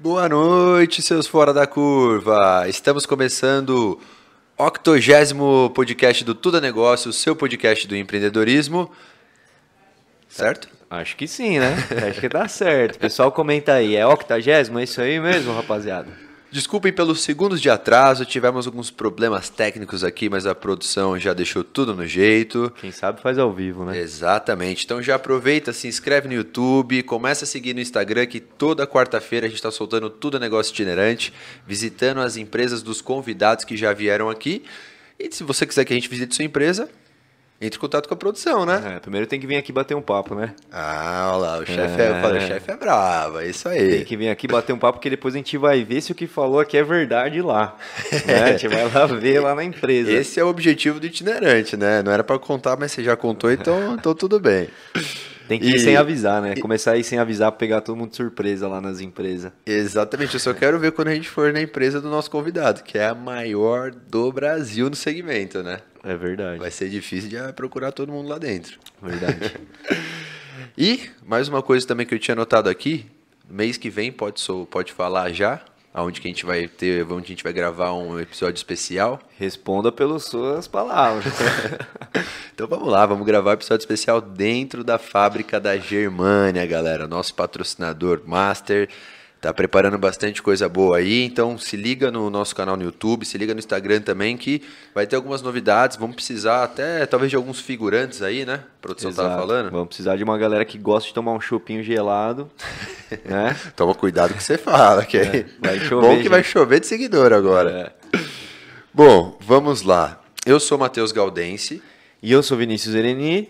Boa noite, seus fora da curva. Estamos começando o 80º podcast do Tudo é Negócio, o seu podcast do empreendedorismo. Certo? Acho que sim, né? Acho que tá certo. O pessoal comenta aí, é 80º? É isso aí mesmo, rapaziada? Desculpem pelos segundos de atraso, tivemos alguns problemas técnicos aqui, mas a produção já deixou tudo no jeito. Quem sabe faz ao vivo, né? Exatamente. Então já aproveita, se inscreve no YouTube, começa a seguir no Instagram, que toda quarta-feira a gente está soltando Tudo é Negócio Itinerante, visitando as empresas dos convidados que já vieram aqui. E se você quiser que a gente visite sua empresa, entre em contato com a produção, né? É, primeiro tem que vir aqui bater um papo, né? Ah, olha lá, o chefe é bravo, é isso aí. Tem que vir aqui bater um papo, porque depois a gente vai ver se o que falou aqui é verdade lá. Né? A gente vai lá ver lá na empresa. Esse é o objetivo do itinerante, né? Não era para contar, mas você já contou, então tudo bem. Tem que ir sem avisar, né? Começar a ir sem avisar para pegar todo mundo de surpresa lá nas empresas. Exatamente, eu só quero ver quando a gente for na empresa do nosso convidado, que é a maior do Brasil no segmento, né? É verdade. Vai ser difícil de procurar todo mundo lá dentro. Verdade. E mais uma coisa também que eu tinha anotado aqui, mês que vem pode falar já, onde a gente vai gravar um episódio especial. Responda pelas suas palavras. Então vamos lá, vamos gravar um episódio especial dentro da fábrica da Germânia, galera. Nosso patrocinador master tá preparando bastante coisa boa aí, então se liga no nosso canal no YouTube, se liga no Instagram também, que vai ter algumas novidades. Vamos precisar até, talvez, de alguns figurantes aí, né? A produção estava falando. Vamos precisar de uma galera que gosta de tomar um chopinho gelado, né? Toma cuidado com o que você fala, que aí vai chover. Bom que vai chover de seguidor agora. É. Bom, vamos lá. Eu sou Matheus Gaudenci. E eu sou Vinicius Herenyi.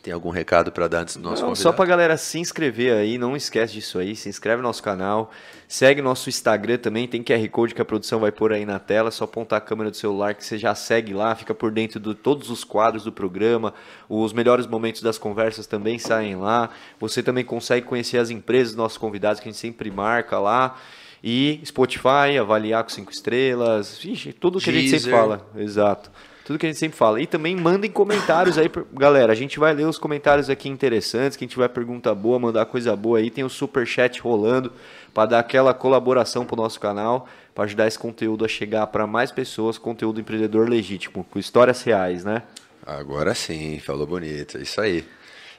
Tem algum recado para dar antes do nosso convidado? Só para a galera se inscrever aí, não esquece disso aí, se inscreve no nosso canal, segue nosso Instagram também, tem QR Code que a produção vai pôr aí na tela, só apontar a câmera do celular que você já segue lá, fica por dentro de todos os quadros do programa, os melhores momentos das conversas também saem lá, você também consegue conhecer as empresas dos nossos convidados que a gente sempre marca lá, e Spotify, avaliar com 5 estrelas, ixi, tudo que Deezer. A gente sempre fala, exato. Tudo que a gente sempre fala. E também mandem comentários aí, galera. A gente vai ler os comentários aqui interessantes, que a gente vai pergunta boa, mandar coisa boa aí. Tem o superchat rolando para dar aquela colaboração pro nosso canal, para ajudar esse conteúdo a chegar para mais pessoas, conteúdo empreendedor legítimo, com histórias reais, né? Agora sim, falou bonito, é isso aí.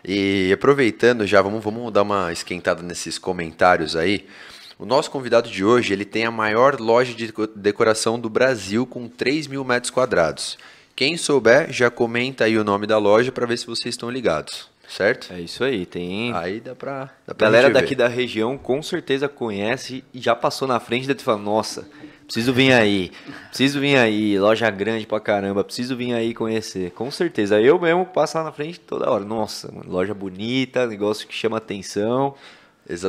E aproveitando já, vamos dar uma esquentada nesses comentários aí. O nosso convidado de hoje, ele tem a maior loja de decoração do Brasil com 3.000 metros quadrados. Quem souber, já comenta aí o nome da loja para ver se vocês estão ligados, certo? É isso aí, tem... Aí dá pra galera daqui da região com certeza conhece e já passou na frente e fala, nossa, preciso vir aí, loja grande pra caramba, preciso vir aí conhecer. Com certeza, eu mesmo passo lá na frente toda hora, nossa, loja bonita, negócio que chama atenção...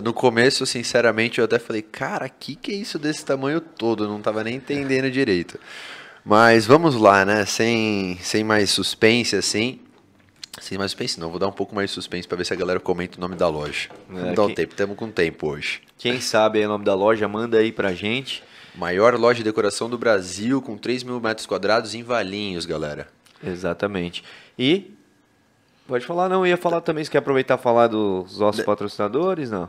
No começo, sinceramente, eu até falei, cara, que é isso desse tamanho todo? Eu não tava nem entendendo direito. Mas vamos lá, né? Sem mais suspense, assim. Sem mais suspense não, vou dar um pouco mais de suspense para ver se a galera comenta o nome da loja. Vamos dar um tempo, estamos com tempo hoje. Quem sabe aí o nome da loja, manda aí pra gente. Maior loja de decoração do Brasil, com 3.000 metros quadrados em Valinhos, galera. Exatamente. E... Pode falar, não. Eu ia falar também, se quer aproveitar e falar dos nossos patrocinadores, não?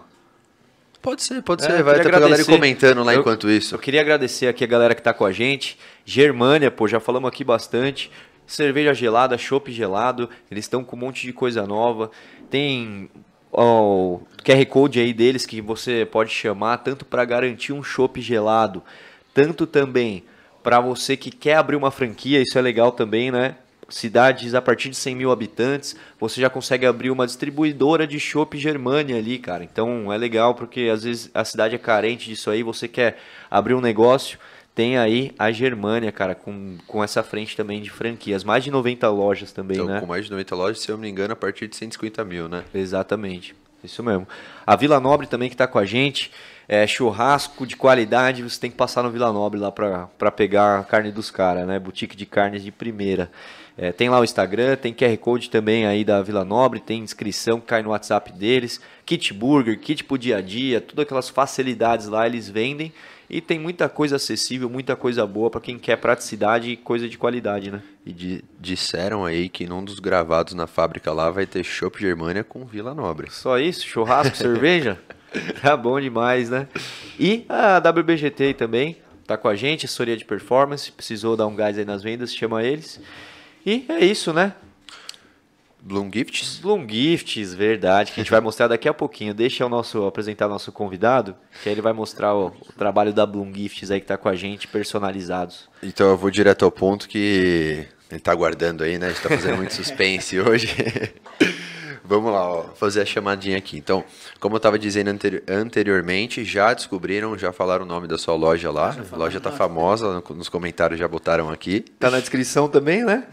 Pode ser. Vai até a galera comentando lá enquanto isso. Eu queria agradecer aqui a galera que tá com a gente. Germânia, pô, já falamos aqui bastante. Cerveja gelada, chopp gelado. Eles estão com um monte de coisa nova. Tem... o QR Code aí deles que você pode chamar tanto para garantir um chopp gelado, tanto também para você que quer abrir uma franquia, isso é legal também, né? Cidades a partir de 100 mil habitantes, você já consegue abrir uma distribuidora de chopp Germânia ali, cara. Então é legal porque às vezes a cidade é carente disso aí, você quer abrir um negócio, tem aí a Germânia, cara, com essa frente também de franquias. Mais de 90 lojas também, então, né? Com mais de 90 lojas, se eu não me engano, a partir de 150 mil, né? Exatamente, isso mesmo. A Vila Nobre também que tá com a gente, churrasco de qualidade, você tem que passar no Vila Nobre lá pra pegar a carne dos caras, né? Boutique de carnes de primeira. Tem lá o Instagram, tem QR Code também aí da Vila Nobre, tem inscrição que cai no WhatsApp deles, kit burger, kit pro dia a dia, todas aquelas facilidades lá eles vendem e tem muita coisa acessível, muita coisa boa para quem quer praticidade e coisa de qualidade, né? E disseram aí que num dos gravados na fábrica lá vai ter Chopp Germânia com Vila Nobre. Só isso? Churrasco, cerveja? Tá bom demais, né? E a WBGT também tá com a gente, assessoria de performance, precisou dar um gás aí nas vendas, chama eles. E é isso, né? Bloom Gifts? Bloom Gifts, verdade, que a gente vai mostrar daqui a pouquinho. Deixa o nosso, apresentar o nosso convidado, que aí ele vai mostrar o trabalho da Bloom Gifts aí que tá com a gente, personalizados. Então eu vou direto ao ponto que ele tá aguardando aí, né? A gente tá fazendo muito suspense hoje. Vamos lá, ó, fazer a chamadinha aqui. Então, como eu estava dizendo anteriormente, já descobriram, já falaram o nome da sua loja lá. A loja tá famosa, nos comentários já botaram aqui. Tá na descrição também, né?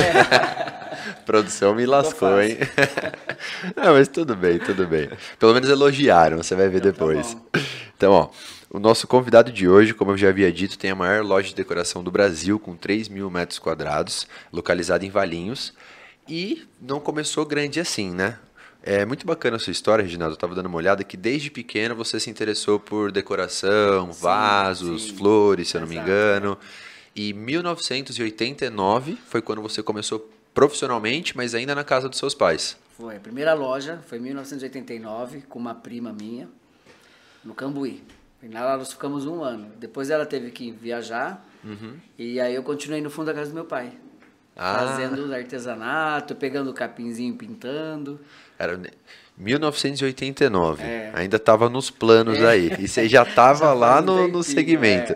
É. Produção me lascou, hein? Não, mas tudo bem, tudo bem. Pelo menos elogiaram, você vai ver então, depois. Tá, então, ó, o nosso convidado de hoje, como eu já havia dito, tem a maior loja de decoração do Brasil, com 3.000 metros quadrados, localizada em Valinhos. E não começou grande assim, né? É muito bacana a sua história, Reginaldo. Eu estava dando uma olhada que desde pequeno você se interessou por decoração, sim, vasos, sim, flores, se eu não me engano. E 1989 foi quando você começou profissionalmente, mas ainda na casa dos seus pais. Foi. A primeira loja foi em 1989, com uma prima minha, no Cambuí. E lá nós ficamos um ano. Depois ela teve que viajar, e aí eu continuei no fundo da casa do meu pai. Fazendo artesanato, pegando o capinzinho, pintando. Era 1989, ainda estava nos planos aí. E você já estava lá no segmento.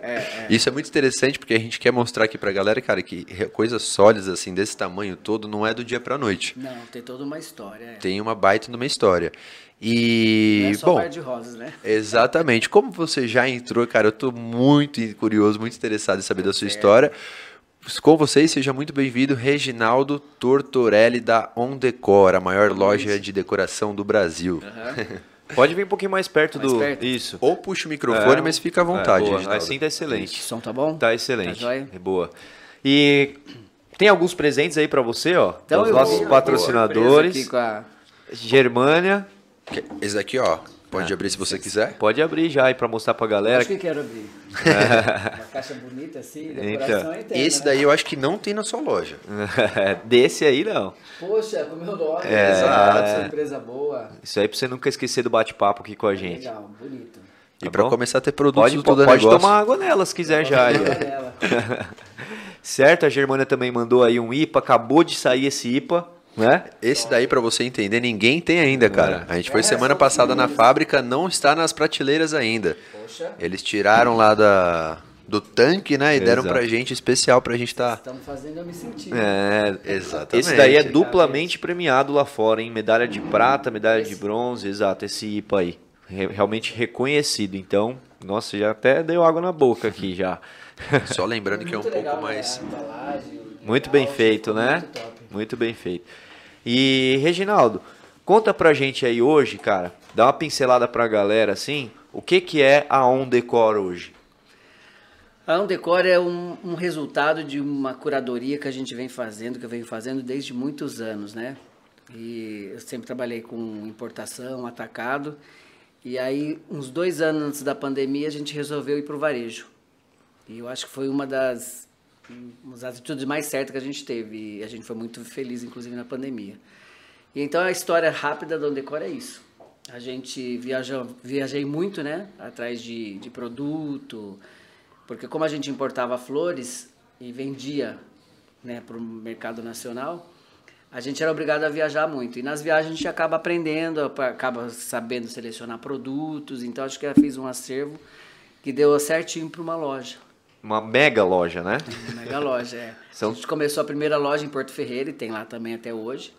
Isso é muito interessante porque a gente quer mostrar aqui para a galera, cara, que coisas sólidas assim, desse tamanho todo, não é do dia para a noite. Não, tem toda uma história. É. Tem uma baita de uma história. E não é só par de rosas, né? Exatamente. Como você já entrou, cara, eu estou muito curioso, muito interessado em saber da sua história. Com vocês, seja muito bem-vindo, Reginaldo Tortorelli, da On Decor, a maior loja de decoração do Brasil. Pode vir um pouquinho mais perto mais do... Perto. Isso. Ou puxa o microfone, mas fica à vontade, Reginaldo. Assim tá excelente. O som tá bom? Tá excelente. Tá joia? É boa. E tem alguns presentes aí para você, ó. Então, os nossos patrocinadores. Aqui com a... Germânia. Esse daqui, ó. Pode abrir se você quiser. Pode abrir já aí para mostrar para a galera. Eu acho que quero abrir. Uma caixa bonita assim, decoração então, esse daí eu acho que não tem na sua loja. Desse aí não. Poxa, no meu nome. Exato. Empresa boa. Isso aí para você nunca esquecer do bate-papo aqui com a gente. Legal, bonito. E tá para começar a ter produtos do Tudo é Negócio. Pode tomar água nela se quiser já. Certo, a Germânia também mandou aí um IPA, acabou de sair esse IPA. Né? Esse daí, para você entender, ninguém tem ainda, cara. A gente foi semana passada na fábrica, não está nas prateleiras ainda. Poxa. Eles tiraram lá do tanque, né? E deram pra gente, especial pra gente tá... Estamos fazendo eu me sentir. Exatamente. Esse daí é duplamente premiado lá fora, hein? Medalha de prata, medalha de bronze, exato. Esse IPA aí, realmente reconhecido. Então, nossa, já até deu água na boca aqui já. Só lembrando que é um pouco mais... Muito bem feito, né? Muito bem feito. E, Reginaldo, conta pra gente aí hoje, cara, dá uma pincelada pra galera, assim, o que é a On Decor hoje? A On Decor é um resultado de uma curadoria que a gente vem fazendo, que eu venho fazendo desde muitos anos, né? E eu sempre trabalhei com importação, atacado, e aí, uns 2 anos antes da pandemia, a gente resolveu ir pro varejo. E eu acho que foi uma das atitudes mais certas que a gente teve, e a gente foi muito feliz, inclusive, na pandemia. E então a história rápida da On Decor é isso. A gente viajei muito, né, atrás de produto, porque como a gente importava flores e vendia, né, para o mercado nacional, a gente era obrigado a viajar muito. E nas viagens a gente acaba aprendendo, acaba sabendo selecionar produtos, então acho que eu fiz um acervo que deu certinho para uma loja. Uma mega loja, né? Mega loja, A gente começou a primeira loja em Porto Ferreira e tem lá também até hoje.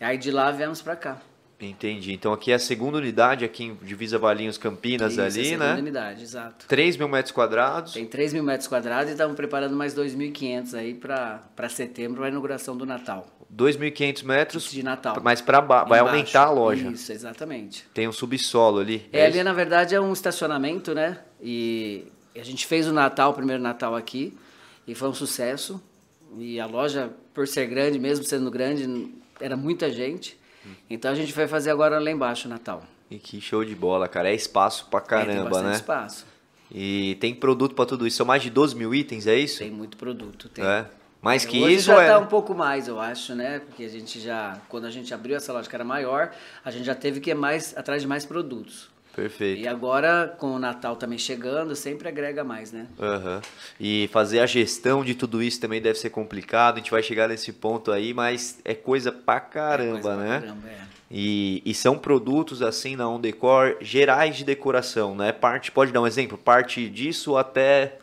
Aí de lá viemos pra cá. Entendi. Então aqui é a segunda unidade, aqui em Divisa Valinhos, Campinas, isso, ali, né? Segunda unidade, exato. 3.000 metros quadrados. Tem 3.000 metros quadrados e estamos preparando mais 2.500 aí pra setembro, a inauguração do Natal. 2.500 metros de Natal. Mas para baixo, vai aumentar a loja. Isso, exatamente. Tem um subsolo ali. Ali na verdade é um estacionamento, né? E... A gente fez o primeiro Natal aqui, e foi um sucesso. E a loja, por ser grande, mesmo sendo grande, era muita gente. Então a gente vai fazer agora lá embaixo o Natal. E que show de bola, cara. É espaço pra caramba, tem bastante, né? Espaço. E tem produto pra tudo isso. São mais de 12 mil itens, é isso? Tem muito produto, tem. Mais que hoje isso já tá um pouco mais, eu acho, né? Porque a gente já, quando a gente abriu essa loja que era maior, a gente já teve que ir atrás de mais produtos. Perfeito. E agora, com o Natal também chegando, sempre agrega mais, né? Uhum. E fazer a gestão de tudo isso também deve ser complicado, a gente vai chegar nesse ponto aí, mas é coisa pra caramba, né? Caramba, é. E são produtos assim na On Decor, gerais de decoração, né? Parte, pode dar um exemplo? Parte disso até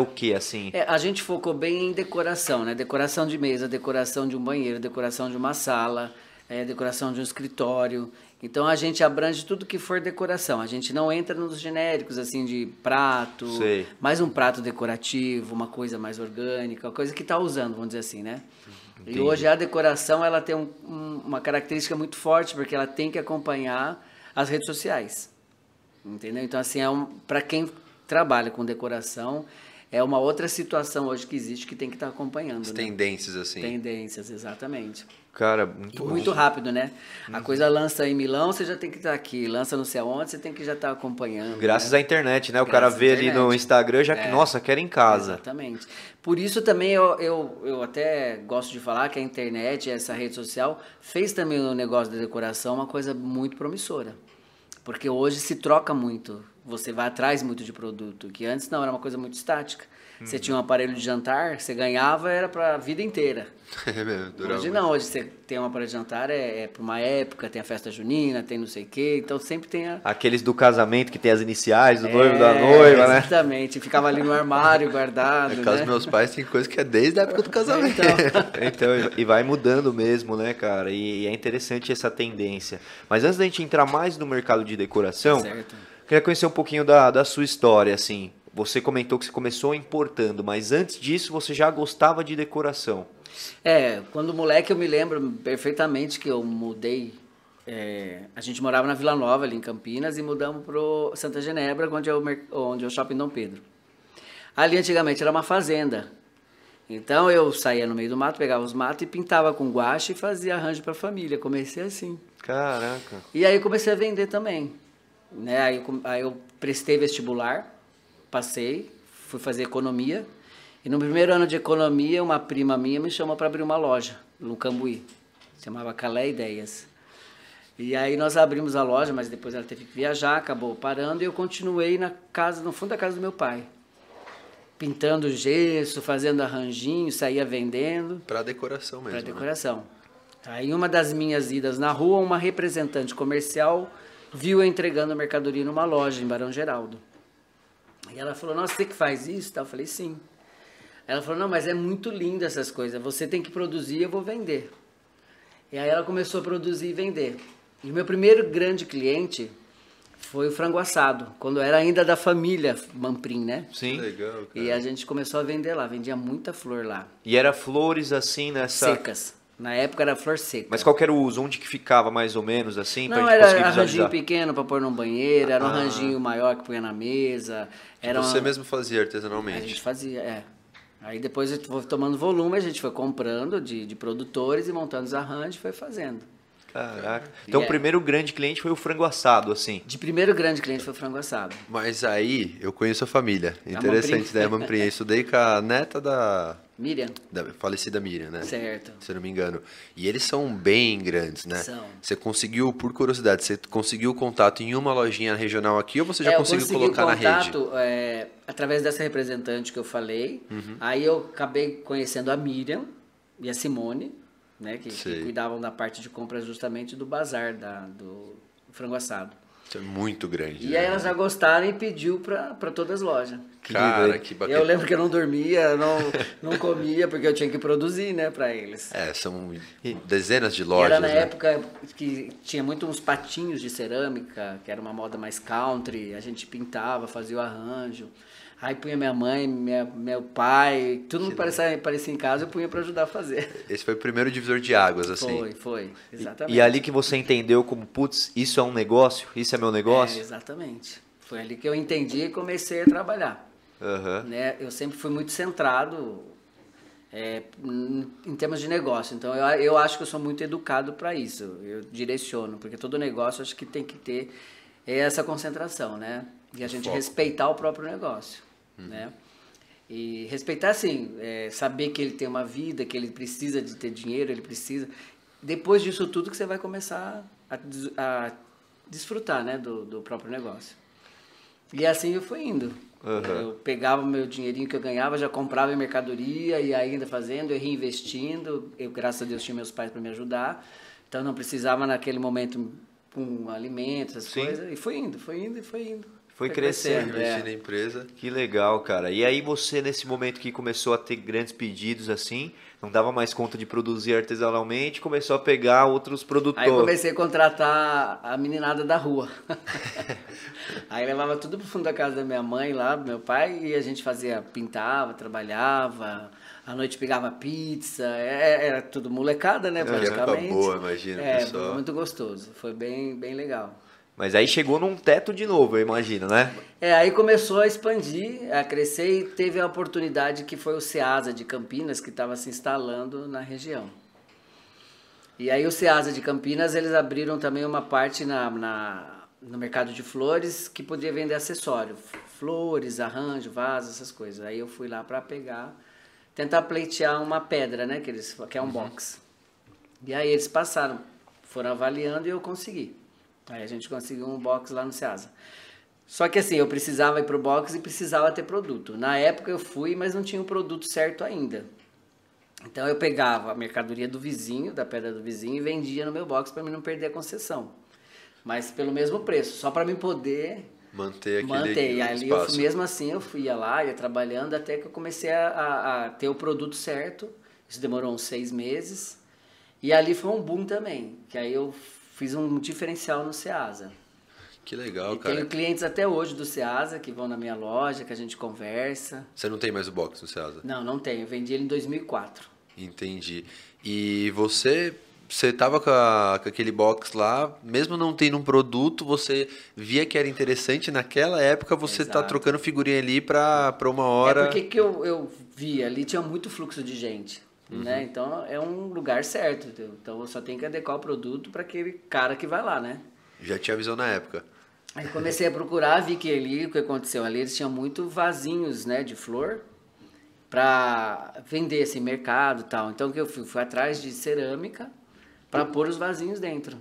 o que, assim? É, a gente focou bem em decoração, né? Decoração de mesa, decoração de um banheiro, decoração de uma sala, decoração de um escritório. Então, a gente abrange tudo que for decoração. A gente não entra nos genéricos, assim, de prato, sei, mais um prato decorativo, uma coisa mais orgânica, uma coisa que está usando, vamos dizer assim, né? Entendi. E hoje a decoração, ela tem uma característica muito forte, porque ela tem que acompanhar as redes sociais, entendeu? Então, assim, para quem trabalha com decoração, é uma outra situação hoje que existe que tem que estar acompanhando. As tendências, assim. Tendências, exatamente. Cara, muito, muito rápido, né? A coisa lança em Milão, você já tem que estar aqui. Lança não sei aonde, você tem que já estar acompanhando. Graças à internet, né? O cara vê ali no Instagram, já que, nossa, quero em casa. Exatamente. Por isso também eu até gosto de falar que a internet, essa rede social, fez também o negócio da decoração uma coisa muito promissora. Porque hoje se troca muito. Você vai atrás muito de produto, que antes não, era uma coisa muito estática. Você tinha um aparelho de jantar, você ganhava, era para a vida inteira. É mesmo, durava. Hoje não, hoje você tem um aparelho de jantar, é para uma época, tem a festa junina, tem não sei o quê, então sempre tem a... Aqueles do casamento que tem as iniciais, do noivo, da noiva, né? Exatamente, ficava ali no armário guardado, né? Caso meus pais tem coisa que é desde a época do casamento. Então, e vai mudando mesmo, né, cara? E é interessante essa tendência. Mas antes da gente entrar mais no mercado de decoração, certo, queria conhecer um pouquinho da sua história, assim. Você comentou que você começou importando, mas antes disso você já gostava de decoração. É, quando moleque eu me lembro perfeitamente que eu mudei. A gente morava na Vila Nova, ali em Campinas, e mudamos para Santa Genebra, onde é o Shopping Dom Pedro. Ali antigamente era uma fazenda. Então eu saía no meio do mato, pegava os matos e pintava com guache e fazia arranjo para a família. Comecei assim. Caraca. E aí comecei a vender também, né? Aí eu prestei vestibular. Passei, fui fazer economia, e no primeiro ano de economia, uma prima minha me chamou para abrir uma loja no Cambuí, chamava Calé Ideias. E aí nós abrimos a loja, mas depois ela teve que viajar, acabou parando, e eu continuei no fundo da casa do meu pai, pintando gesso, fazendo arranjinho, saía vendendo. Para decoração mesmo. Para decoração. Né? Aí uma das minhas idas na rua, uma representante comercial viu eu entregando mercadoria numa loja em Barão Geraldo. E ela falou, nossa, você que faz isso? Eu falei, sim. Ela falou, não, mas é muito lindo essas coisas. Você tem que produzir, eu vou vender. E aí ela começou a produzir e vender. E o meu primeiro grande cliente foi o frango assado, quando era ainda da família Mamprim, né? Sim. Legal, cara. E a gente começou a vender lá, vendia muita flor lá. E era flores assim nessa... Secas. Na época era flor seca. Mas qual que era o uso? Onde que ficava mais ou menos assim? Não, pra gente era arranjinho pequeno para pôr num banheiro, era um arranjinho maior que punha na mesa. Era você mesmo fazia artesanalmente? A gente fazia, Aí depois eu fui tomando volume, a gente foi comprando de produtores e montando os arranjos e foi fazendo. Caraca. Então o primeiro grande cliente foi o frango assado, assim? De primeiro grande cliente foi o frango assado. Mas aí eu conheço a família. Interessante, né? Mamprim. Eu estudei com a neta da... Miriam. Da falecida Miriam, né? Certo. Se eu não me engano. E eles são bem grandes, né? São. Você conseguiu, por curiosidade, você conseguiu o contato em uma lojinha regional aqui ou você já conseguiu colocar na rede? Eu consegui o contato através dessa representante que eu falei. Uhum. Aí eu acabei conhecendo a Miriam e a Simone, né? Que cuidavam da parte de compras justamente do bazar do frango assado. Isso é muito grande. E aí elas já gostaram e pediu para todas as lojas. Cara, que bacana. Eu lembro que eu não dormia, não comia, porque eu tinha que produzir, né, para eles. São dezenas de lojas. E era na época que tinha muito uns patinhos de cerâmica, que era uma moda mais country, a gente pintava, fazia o arranjo. Aí punha minha mãe, meu pai, tudo que parecia em casa, eu punha para ajudar a fazer. Esse foi o primeiro divisor de águas, assim. Foi, exatamente. E ali que você entendeu como, putz, isso é um negócio, isso é meu negócio? Exatamente. Foi ali que eu entendi e comecei a trabalhar. Uhum. Né? Eu sempre fui muito centrado em termos de negócio, então eu acho que eu sou muito educado para isso, eu direciono, porque todo negócio eu acho que tem que ter essa concentração, né? E a gente respeitar o próprio negócio, né? E respeitar, assim, saber que ele tem uma vida, que ele precisa de ter dinheiro, ele precisa... Depois disso tudo que você vai começar a desfrutar, né, do próprio negócio. E assim eu fui indo. Uhum. Eu pegava o meu dinheirinho que eu ganhava, já comprava em mercadoria, e ainda fazendo, eu reinvestindo. Eu, graças a Deus, tinha meus pais para me ajudar. Então, não precisava naquele momento com alimentos, essas Sim. coisas. E foi indo. Foi crescendo, investindo na empresa. Que legal, cara. E aí você, nesse momento que começou a ter grandes pedidos assim, não dava mais conta de produzir artesanalmente, começou a pegar outros produtores. Aí comecei a contratar a meninada da rua. Aí levava tudo pro fundo da casa da minha mãe lá, do meu pai, e a gente fazia, pintava, trabalhava, à noite pegava pizza, era tudo molecada, né, praticamente. Era boa, imagina, pessoal. Foi muito gostoso, foi bem, bem legal. Mas aí chegou num teto de novo, eu imagino, né? Aí começou a expandir, a crescer, e teve a oportunidade que foi o Ceasa de Campinas, que estava se instalando na região. E aí o Ceasa de Campinas, eles abriram também uma parte no mercado de flores, que podia vender acessório, flores, arranjo, vaso, essas coisas. Aí eu fui lá para pegar, tentar pleitear uma pedra, né, que é um box. E aí eles passaram, foram avaliando, e eu consegui. Aí a gente conseguiu um box lá no Ceasa. Só que assim, eu precisava ir pro box e precisava ter produto. Na época eu fui, mas não tinha o produto certo ainda. Então eu pegava a mercadoria do vizinho, da pedra do vizinho, e vendia no meu box para mim não perder a concessão. Mas pelo mesmo preço, só para mim poder manter. E ali eu, mesmo assim, eu ia lá, ia trabalhando, até que eu comecei a ter o produto certo. Isso demorou uns 6 meses. E ali foi um boom também, que aí eu fiz um diferencial no Ceasa. Que legal, cara. Tenho clientes até hoje do Ceasa que vão na minha loja, que a gente conversa. Você não tem mais o box no Ceasa? Não, não tenho. Eu vendi ele em 2004. Entendi. E você tava com aquele box lá, mesmo não tendo um produto, você via que era interessante. Naquela época você Exato. Tá trocando figurinha ali para uma hora... É porque que eu via ali, tinha muito fluxo de gente. Uhum. Né? Então é um lugar certo, então eu só tenho que adequar o produto para aquele cara que vai lá, né? Já tinha visão na época. Aí comecei a procurar, vi que ali, o que aconteceu ali, eles tinham muito vasinhos, né, de flor para vender assim, mercado e tal. Então o que eu fui atrás de cerâmica para pôr os vasinhos dentro.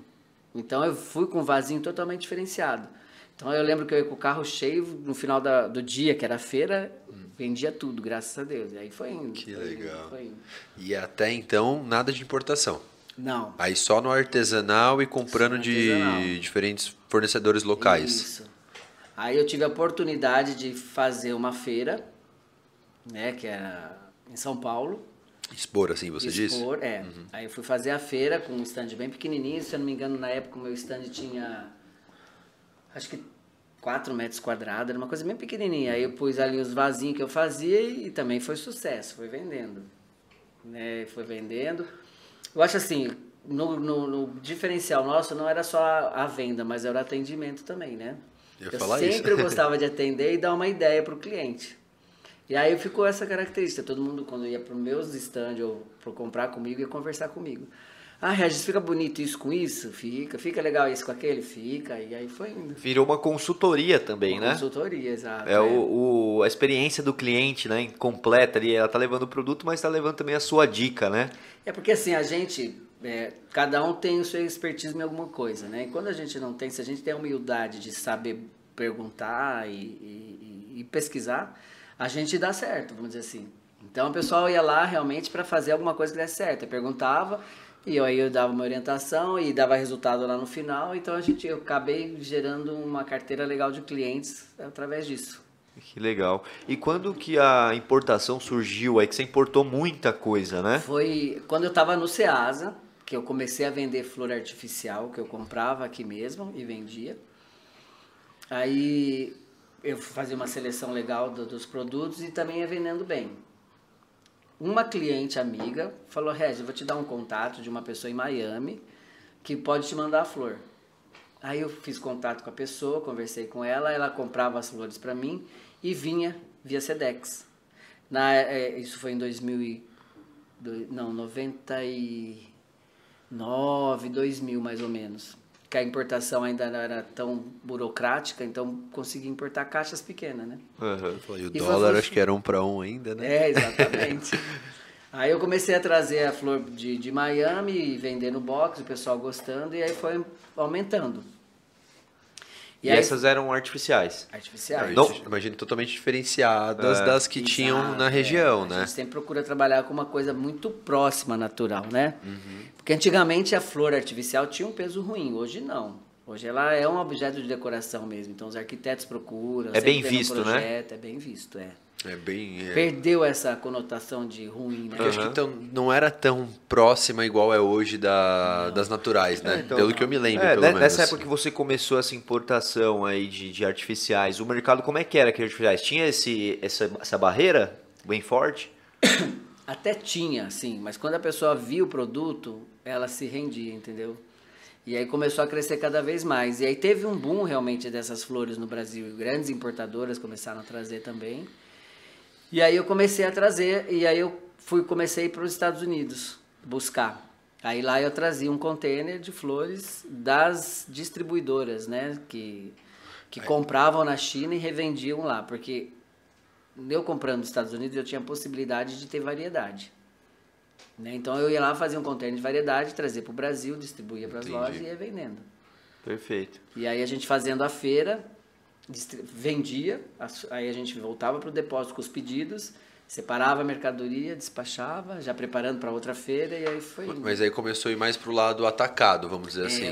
Então eu fui com um vasinho totalmente diferenciado. Então eu lembro que eu ia com o carro cheio no final do dia, que era a feira, vendia tudo, graças a Deus. E aí foi indo. Que legal. Foi indo. E até então, nada de importação? Não. Aí só no artesanal e comprando de diferentes fornecedores locais? Isso. Aí eu tive a oportunidade de fazer uma feira, né, que era em São Paulo. Expor, assim, você disse? Expor, é. Uhum. Aí eu fui fazer a feira com um stand bem pequenininho, se eu não me engano, na época o meu stand tinha... acho que 4 metros quadrados, era uma coisa bem pequenininha. Aí eu pus ali os vasinhos que eu fazia e também foi sucesso, foi vendendo. Né? Foi vendendo. Eu acho assim, no diferencial nosso não era só a venda, mas era o atendimento também, né? Eu sempre gostava de atender e dar uma ideia para o cliente. E aí ficou essa característica. Todo mundo, quando ia para os meus stands ou para comprar comigo, ia conversar comigo. Ah, Regis, fica bonito isso com isso? Fica. Fica legal isso com aquele? Fica. E aí foi indo. Virou uma consultoria também, né? Consultoria, exato. É a experiência do cliente, né? Completa ali. Ela tá levando o produto, mas tá levando também a sua dica, né? É porque assim, a gente... cada um tem o seu expertise em alguma coisa, né? E quando a gente não tem, se a gente tem a humildade de saber perguntar e pesquisar, a gente dá certo, vamos dizer assim. Então o pessoal ia lá realmente para fazer alguma coisa que desse certo. Eu perguntava... E aí eu dava uma orientação e dava resultado lá no final, então eu acabei gerando uma carteira legal de clientes através disso. Que legal. E quando que a importação surgiu aí, que você importou muita coisa, né? Foi quando eu estava no Ceasa, que eu comecei a vender flor artificial, que eu comprava aqui mesmo e vendia. Aí eu fazia uma seleção legal dos produtos e também ia vendendo bem. Uma cliente amiga falou, Regis, eu vou te dar um contato de uma pessoa em Miami que pode te mandar a flor. Aí eu fiz contato com a pessoa, conversei com ela, ela comprava as flores para mim e vinha via Sedex. Isso foi em 99, 2000 mais ou menos. Que a importação ainda não era tão burocrática, então consegui importar caixas pequenas, né? Uhum. E o dólar acho que era 1 para 1 ainda, né? É, exatamente. Aí eu comecei a trazer a flor de Miami, vender no box, o pessoal gostando, e aí foi aumentando. E aí, essas eram artificiais. Artificiais. Não, imagino totalmente diferenciadas das que exato, tinham na região, né? A gente sempre procura trabalhar com uma coisa muito próxima, natural, né? Uhum. Porque antigamente a flor artificial tinha um peso ruim, hoje não. Hoje ela é um objeto de decoração mesmo, então os arquitetos procuram. É bem visto, projeto, né? É bem visto, é. É bem... É... Perdeu essa conotação de ruim, né? Porque acho que então, não era tão próxima igual é hoje das naturais, né? Então, pelo que eu me lembro, pelo menos. Nessa época que você começou essa importação aí de artificiais, o mercado como é que era que artificiais? Tinha essa barreira bem forte? Até tinha, sim. Mas quando a pessoa via o produto, ela se rendia, entendeu? E aí começou a crescer cada vez mais. E aí teve um boom realmente dessas flores no Brasil. Grandes importadoras começaram a trazer também. E aí eu comecei a trazer, e aí eu comecei para os Estados Unidos buscar. Aí lá eu trazia um container de flores das distribuidoras, né? Que compravam na China e revendiam lá. Porque eu comprando nos Estados Unidos, eu tinha a possibilidade de ter variedade. Né? Então eu ia lá, fazia um container de variedade, trazia para o Brasil, distribuía para as lojas e ia vendendo. Perfeito. E aí a gente fazendo a feira... vendia, aí a gente voltava para o depósito com os pedidos, separava a mercadoria, despachava, já preparando para outra feira e aí foi indo. Mas aí começou a ir mais para o lado atacado, vamos dizer assim.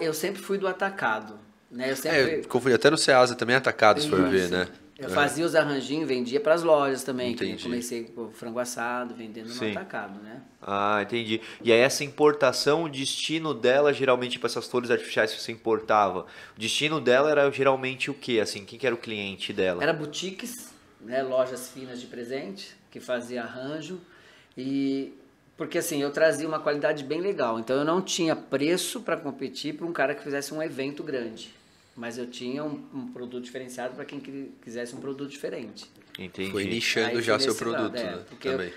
Eu sempre fui do atacado. Né? Eu confundi até no Ceasa também atacado, se for ver, né? Eu fazia os arranjinhos, vendia para as lojas também. Entendi. Que eu comecei com o frango assado, vendendo no atacado, né? Ah, entendi. E aí essa importação, o destino dela, geralmente, para essas flores artificiais que você importava, o destino dela era geralmente o quê? Assim, quem que era o cliente dela? Era boutiques, né? Lojas finas de presente, que fazia arranjo. E porque assim, eu trazia uma qualidade bem legal. Então eu não tinha preço para competir para um cara que fizesse um evento grande. Mas eu tinha um produto diferenciado para quem quisesse um produto diferente. Entendi. Foi nichando já seu produto, né? Também.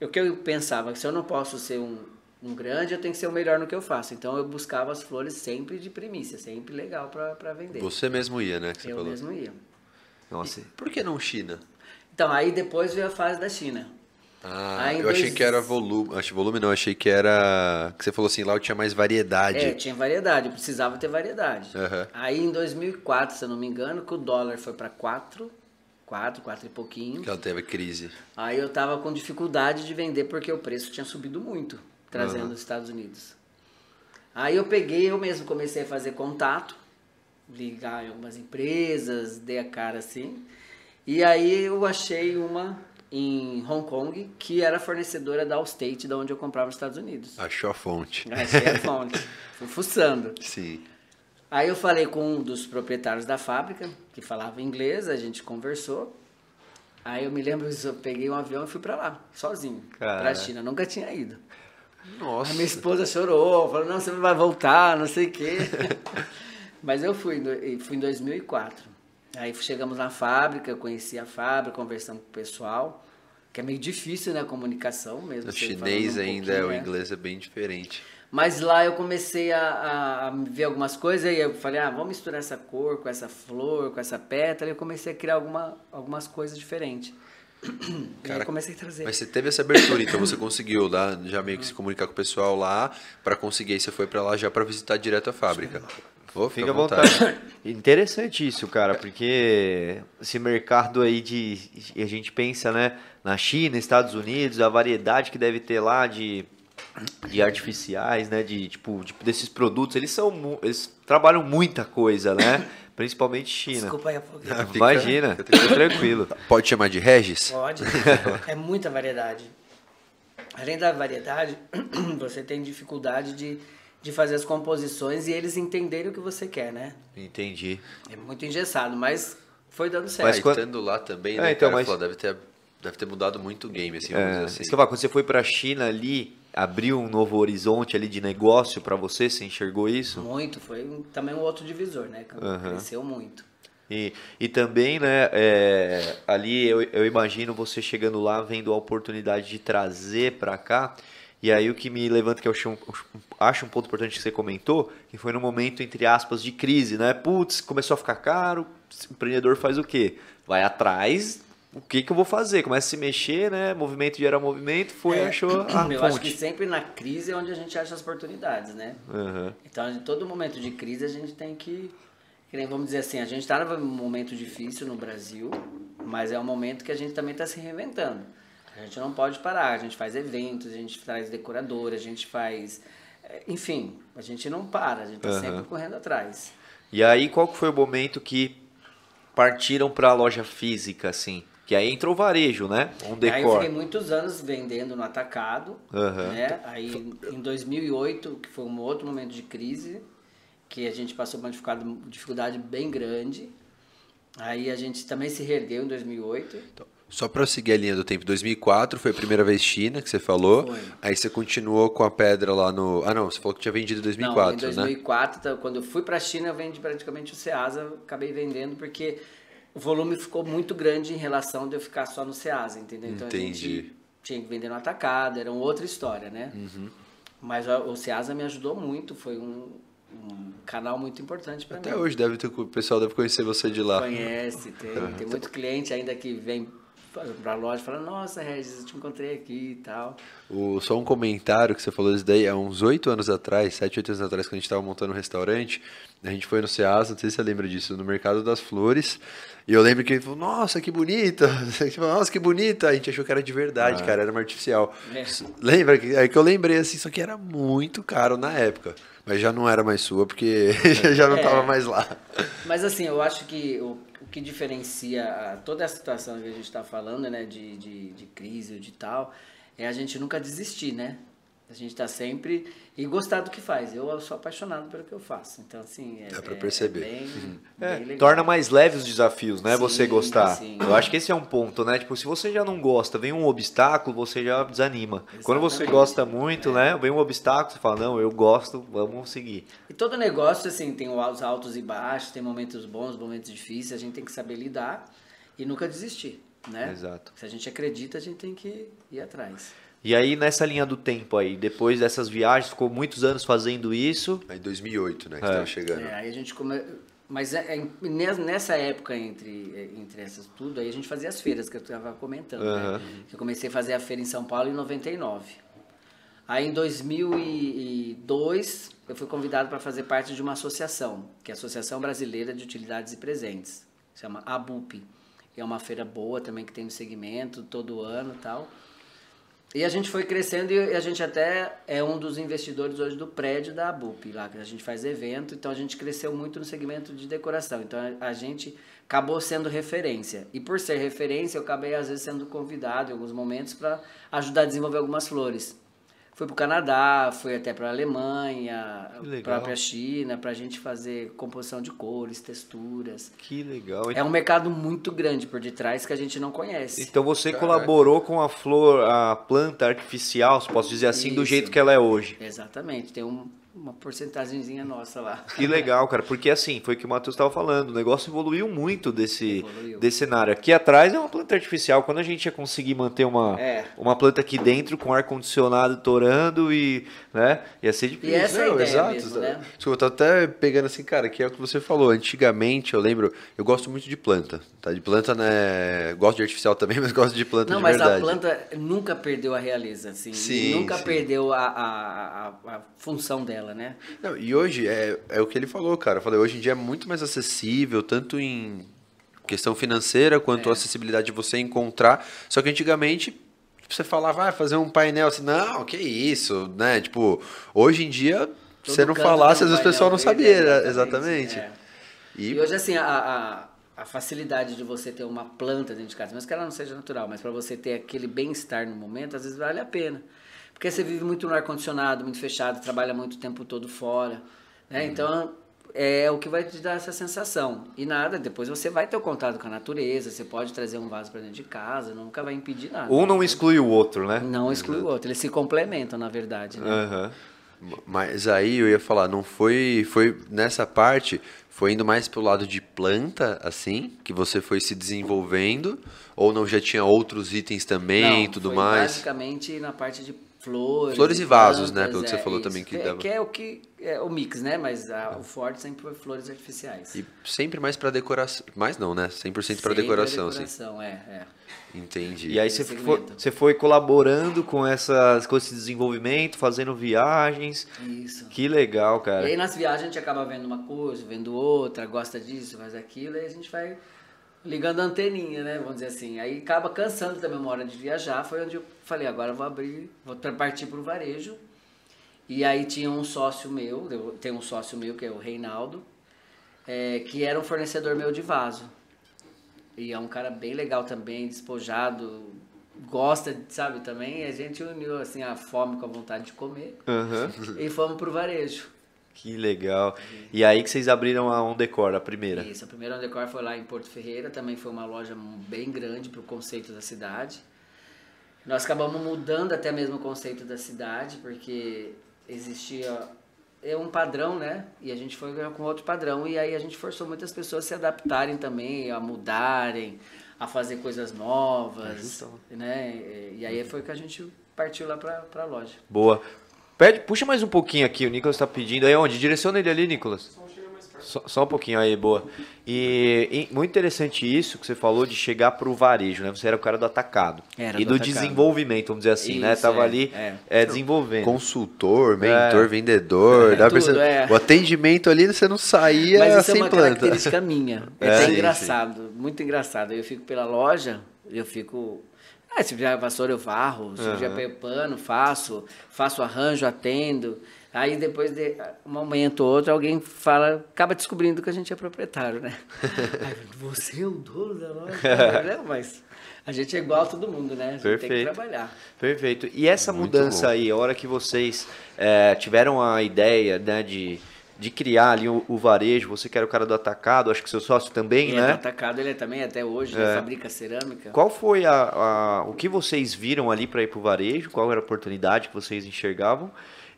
O que eu pensava, que se eu não posso ser um grande, eu tenho que ser o melhor no que eu faço. Então eu buscava as flores sempre de primícia, sempre legal para vender. Você mesmo ia, né? Eu mesmo ia. Nossa. E por que não China? Então, aí depois veio a fase da China. Ah, eu achei que era volume, achei que era, que você falou assim, lá eu tinha mais variedade. É, tinha variedade, eu precisava ter variedade. Uhum. Aí em 2004, se eu não me engano, que o dólar foi para 4 e pouquinho. Que ela teve crise. Aí eu tava com dificuldade de vender porque o preço tinha subido muito, trazendo dos Estados Unidos. Aí eu mesmo comecei a fazer contato, ligar em algumas empresas, dei a cara assim, e aí eu achei uma... em Hong Kong, que era fornecedora da Allstate, da onde eu comprava nos Estados Unidos. Achou a fonte. Achei a fonte. Fui fuçando. Sim. Aí eu falei com um dos proprietários da fábrica, que falava inglês, a gente conversou. Aí eu me lembro, eu peguei um avião e fui pra lá, sozinho, pra China. Nunca tinha ido. Nossa. A minha esposa chorou, falou, não, você vai voltar, não sei o quê. Mas eu fui em 2004. Aí chegamos na fábrica, eu conheci a fábrica, conversamos com o pessoal, que é meio difícil, né, a comunicação mesmo. O chinês ainda, o inglês é bem diferente. Mas lá eu comecei a ver algumas coisas e eu falei, ah, vamos misturar essa cor com essa flor, com essa pétala, e eu comecei a criar algumas coisas diferentes. Cara, eu comecei a trazer. Mas você teve essa abertura, então você conseguiu lá, já meio que se comunicar com o pessoal lá, para conseguir, você foi para lá já para visitar direto a fábrica. Oh, fica à vontade. Interessante isso, cara, porque esse mercado aí a gente pensa, né, na China, Estados Unidos, a variedade que deve ter lá de artificiais, né, de desses produtos, eles trabalham muita coisa, né? Principalmente China. Desculpa aí a pouquinho. Imagina, fica tranquilo. Pode chamar de Regis? Pode. É muita variedade. Além da variedade, você tem dificuldade de fazer as composições e eles entenderem o que você quer, né? Entendi. É muito engessado, mas foi dando certo. Mas estando lá também, né, então, cara, mas... deve ter mudado muito o game, assim, vamos dizer assim. Isso que eu falo, quando você foi pra China ali, abriu um novo horizonte ali de negócio pra você, você enxergou isso? Muito, foi também um outro divisor, né? Cresceu muito. E também, né, ali eu imagino você chegando lá, vendo a oportunidade de trazer pra cá. E aí o que me levanta, que eu acho um ponto importante que você comentou, que foi no momento, entre aspas, de crise, né? Putz, começou a ficar caro, o empreendedor faz o quê? Vai atrás, o que que eu vou fazer? Começa a se mexer, né? Movimento gera movimento, achou a fonte. Eu acho que sempre na crise é onde a gente acha as oportunidades, né? Então, em todo momento de crise, a gente tem que Vamos dizer assim, a gente está num momento difícil no Brasil, mas é um momento que a gente também está se reinventando. A gente não pode parar, a gente faz eventos, a gente traz decoradora, a gente faz... Enfim, a gente não para, a gente está sempre correndo atrás. E aí, qual que foi o momento que partiram para a loja física, assim? Que aí entrou o varejo, né? On Decor. Aí eu fiquei muitos anos vendendo no atacado, né? Aí em 2008, que foi um outro momento de crise, que a gente passou por uma dificuldade bem grande. Aí a gente também se reergueu em 2008. Então, só para seguir a linha do tempo, 2004 foi a primeira vez China que você falou. Foi. Aí você continuou com a pedra lá no... Ah, não, você falou que tinha vendido em 2004, né? Não, em 2004, né? Então, quando eu fui para a China, eu vendi praticamente o Ceasa, acabei vendendo porque o volume ficou muito grande em relação de eu ficar só no Ceasa, entendeu? Então a gente tinha que vender no atacado, era uma outra história, né? Mas o Ceasa me ajudou muito, foi um canal muito importante para mim. Até hoje deve ter, o pessoal deve conhecer você de lá. Conhece, tem muito cliente ainda que vem para a loja e fala, nossa, Regis, eu te encontrei aqui e tal. Só um comentário que você falou isso daí, há uns 7, 8 anos atrás, quando a gente estava montando um restaurante, a gente foi no Ceasa, não sei se você lembra disso, no Mercado das Flores, e eu lembro que a gente falou, nossa, que bonita, a gente achou que era de verdade, cara, era uma artificial. Lembra? É que eu lembrei assim, só que era muito caro na época. Mas já não era mais sua, porque já não estava mais lá. Mas assim, eu acho que o que diferencia toda a situação que a gente está falando, né, de crise ou de tal, é a gente nunca desistir, né? A gente está sempre... E gostar do que faz. Eu sou apaixonado pelo que eu faço. Então, assim, dá para perceber. Bem legal. Torna mais leve os desafios, né? Sim, você gostar. Sim. Eu acho que esse é um ponto, né? Tipo, se você já não gosta, vem um obstáculo, você já desanima. Exatamente. Quando você gosta muito, né? Vem um obstáculo, você fala, não, eu gosto, vamos seguir. E todo negócio, assim, tem os altos e baixos, tem momentos bons, momentos difíceis. A gente tem que saber lidar e nunca desistir, né? Exato. Se a gente acredita, a gente tem que ir atrás. E aí, nessa linha do tempo aí, depois dessas viagens, ficou muitos anos fazendo isso. Aí, 2008, né, que estava chegando. Aí a gente Mas nessa época, entre essas tudo, aí a gente fazia as feiras, que eu estava comentando, né? Eu comecei a fazer a feira em São Paulo em 99. Aí, em 2002, eu fui convidado para fazer parte de uma associação, que é a Associação Brasileira de Utilidades e Presentes, que se chama ABUP. É uma feira boa também, que tem um segmento todo ano e tal. E a gente foi crescendo e a gente até é um dos investidores hoje do prédio da ABUP, lá que a gente faz evento, então a gente cresceu muito no segmento de decoração, então a gente acabou sendo referência. E por ser referência, eu acabei às vezes sendo convidado em alguns momentos para ajudar a desenvolver algumas flores. Fui para o Canadá, fui até para a Alemanha, a própria China, para a gente fazer composição de cores, texturas. Que legal. É um mercado muito grande por detrás que a gente não conhece. Então você colaborou com a flor, a planta artificial, se posso dizer assim, do jeito que ela é hoje. Exatamente, tem uma porcentagemzinha nossa lá. Que legal, cara, porque assim, foi o que o Matheus estava falando, o negócio evoluiu muito desse cenário. Aqui atrás é uma planta artificial, quando a gente ia conseguir manter uma planta aqui dentro com ar-condicionado torando e, né, ia ser difícil. E essa é a ideia mesmo, né? Desculpa, eu tô até pegando assim, cara, que é o que você falou, antigamente, eu lembro, eu gosto muito de planta, tá? De planta, né, gosto de artificial também, mas gosto de planta de verdade. Não, mas a planta nunca perdeu a realeza, assim, nunca perdeu a função dela. Né? Não, e hoje é o que ele falou, cara. Eu falei, hoje em dia é muito mais acessível, tanto em questão financeira quanto a acessibilidade de você encontrar. Só que antigamente você falava, fazer um painel assim, não, que isso, né? Tipo, hoje em dia, todo você não falasse, às vezes o pessoal não sabia, exatamente. E hoje, assim, a facilidade de você ter uma planta dentro de casa, mesmo que ela não seja natural, mas para você ter aquele bem-estar no momento, às vezes vale a pena. Porque você vive muito no ar-condicionado, muito fechado, trabalha muito o tempo todo fora, né? Então, é o que vai te dar essa sensação. E nada, depois você vai ter o contato com a natureza, você pode trazer um vaso para dentro de casa, nunca vai impedir nada. Um não exclui o outro, né? Não exclui o outro, eles se complementam, na verdade, né? Mas aí eu ia falar, não foi nessa parte, foi indo mais pro lado de planta, assim, que você foi se desenvolvendo, ou não já tinha outros itens também e tudo mais? Basicamente na parte de flores. Flores e vasos, plantas, né? Pelo que você falou isso, também. Que dava... é o mix, né? Mas o forte sempre foi flores artificiais. E sempre mais para decoração. Mais não, né? 100% para decoração. Decoração, assim. Entendi. E aí você foi colaborando com esse desenvolvimento, fazendo viagens. Isso. Que legal, cara. E aí nas viagens a gente acaba vendo uma coisa, vendo outra, gosta disso, faz aquilo, e a gente vai ligando a anteninha, né? Vamos dizer assim. Aí acaba cansando também uma hora de viajar. Foi onde eu falei, agora eu vou abrir, vou partir para o varejo. E aí tinha um sócio meu, tem um sócio meu que é o Reinaldo, que era um fornecedor meu de vaso. E é um cara bem legal também, despojado, gosta, sabe, também. E a gente uniu, assim, a fome com a vontade de comer. Uhum. E fomos pro varejo. Que legal. E aí que vocês abriram a On Decor, a primeira? Isso, a primeira On Decor foi lá em Porto Ferreira. Também foi uma loja bem grande pro conceito da cidade. Nós acabamos mudando até mesmo o conceito da cidade, porque existia um padrão, né? E a gente foi com outro padrão. E aí a gente forçou muitas pessoas a se adaptarem também, a mudarem, a fazer coisas novas, né? E aí foi que a gente partiu lá para a loja. Boa. Puxa mais um pouquinho aqui, o Nicolas está pedindo. Aí onde? Direciona ele ali, Nicolas. Só um pouquinho aí, boa. E muito interessante isso que você falou de chegar pro varejo, né? Você era o cara do atacado. Desenvolvimento, vamos dizer assim, isso, né? Tava ali desenvolvendo. Consultor, mentor, vendedor. O atendimento ali você não saía sem planta. Mas isso é uma característica minha. É engraçado, muito engraçado. Eu fico pela loja, eu fico... se vier vassoura eu varro, se vier pano, faço arranjo, atendo... Aí depois de um momento ou outro, alguém acaba descobrindo que a gente é proprietário, né? Aí, você é o dono da loja, mas a gente é igual a todo mundo, né? A gente tem que trabalhar. Perfeito. E essa mudança aí, a hora que vocês tiveram a ideia, né, de criar ali o varejo, você que era o cara do atacado, acho que seu sócio também, né? É, do atacado ele também, até hoje, né, fabrica cerâmica. Qual foi o que vocês viram ali para ir para o varejo? Qual era a oportunidade que vocês enxergavam?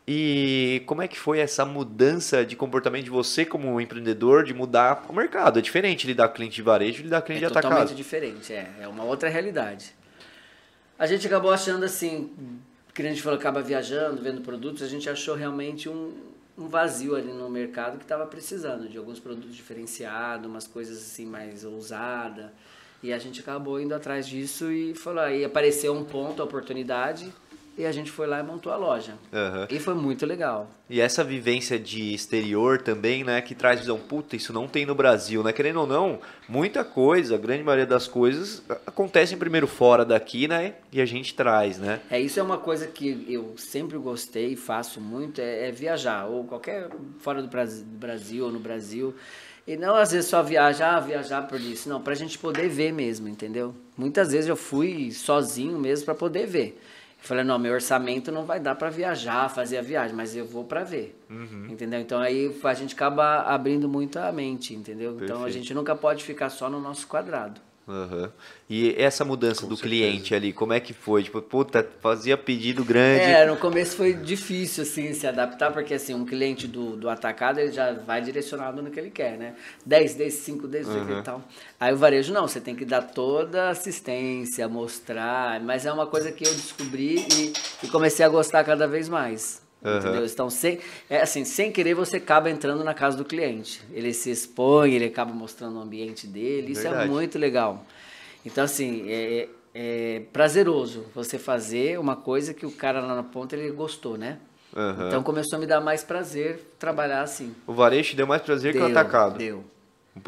E como é que foi essa mudança de comportamento de você como empreendedor, de mudar o mercado? É diferente lidar com cliente de varejo e lidar com cliente de atacado. É totalmente diferente, é uma outra realidade. A gente acabou achando assim, que a gente falou, acaba viajando, vendo produtos, a gente achou realmente um vazio ali no mercado que estava precisando de alguns produtos diferenciados, umas coisas assim mais ousadas. E a gente acabou indo atrás disso e falou, aí apareceu um ponto, a oportunidade... E a gente foi lá e montou a loja. Uhum. E foi muito legal. E essa vivência de exterior também, né? Que traz visão, puta, isso não tem no Brasil, né? Querendo ou não, muita coisa, a grande maioria das coisas, acontecem primeiro fora daqui, né? E a gente traz, né? Isso é uma coisa que eu sempre gostei e faço muito, é viajar. Ou qualquer fora do Brasil ou no Brasil. E não, às vezes, só viajar por isso. Não, pra gente poder ver mesmo, entendeu? Muitas vezes eu fui sozinho mesmo pra poder ver. Falei, não, meu orçamento não vai dar para viajar, fazer a viagem, mas eu vou para ver, entendeu? Então aí a gente acaba abrindo muito a mente, entendeu? Perfeito. Então a gente nunca pode ficar só no nosso quadrado. Uhum. E essa mudança do cliente ali, como é que foi? Tipo, puta, fazia pedido grande. No começo foi difícil, assim, se adaptar, porque assim, um cliente do atacado, ele já vai direcionado no que ele quer, né? 10, 5, 10, 8 e tal. Aí o varejo, não, você tem que dar toda a assistência, mostrar, mas é uma coisa que eu descobri e comecei a gostar cada vez mais. Entendeu? Então, sem querer, você acaba entrando na casa do cliente. Ele se expõe, ele acaba mostrando o ambiente dele. Isso é muito legal. Então, assim, é prazeroso você fazer uma coisa que o cara lá na ponta, ele gostou, né? Uhum. Então, começou a me dar mais prazer trabalhar assim. O varejo deu mais prazer que o atacado. Deu.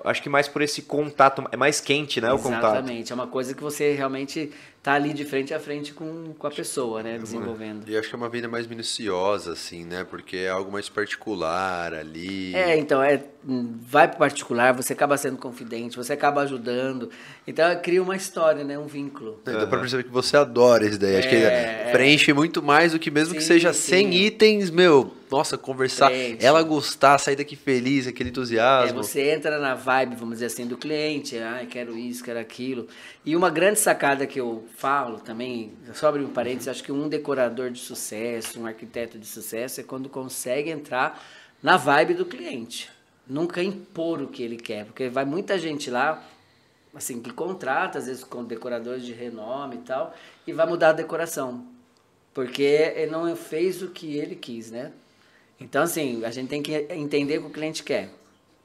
Acho que mais por esse contato, é mais quente, né? Exatamente, o contato. Exatamente, é uma coisa que você realmente tá ali de frente a frente com a pessoa, né? Desenvolvendo. E acho que é uma vida mais minuciosa, assim, né? Porque é algo mais particular ali. Vai pro particular, você acaba sendo confidente, você acaba ajudando. Então, cria uma história, né? Um vínculo. Dá pra perceber que você adora isso daí. Acho que preenche muito mais do que mesmo que seja 100 itens, meu... Nossa, conversar, ela gostar, sair daqui feliz, aquele entusiasmo. Você entra na vibe, vamos dizer assim, do cliente. Quero isso, quero aquilo. E uma grande sacada que eu falo também, só abrir um parênteses, acho que um decorador de sucesso, um arquiteto de sucesso, é quando consegue entrar na vibe do cliente. Nunca impor o que ele quer, porque vai muita gente lá, assim, que contrata, às vezes com decoradores de renome e tal, e vai mudar a decoração. porque ele não fez o que ele quis, né? Então, assim, a gente tem que entender o que o cliente quer.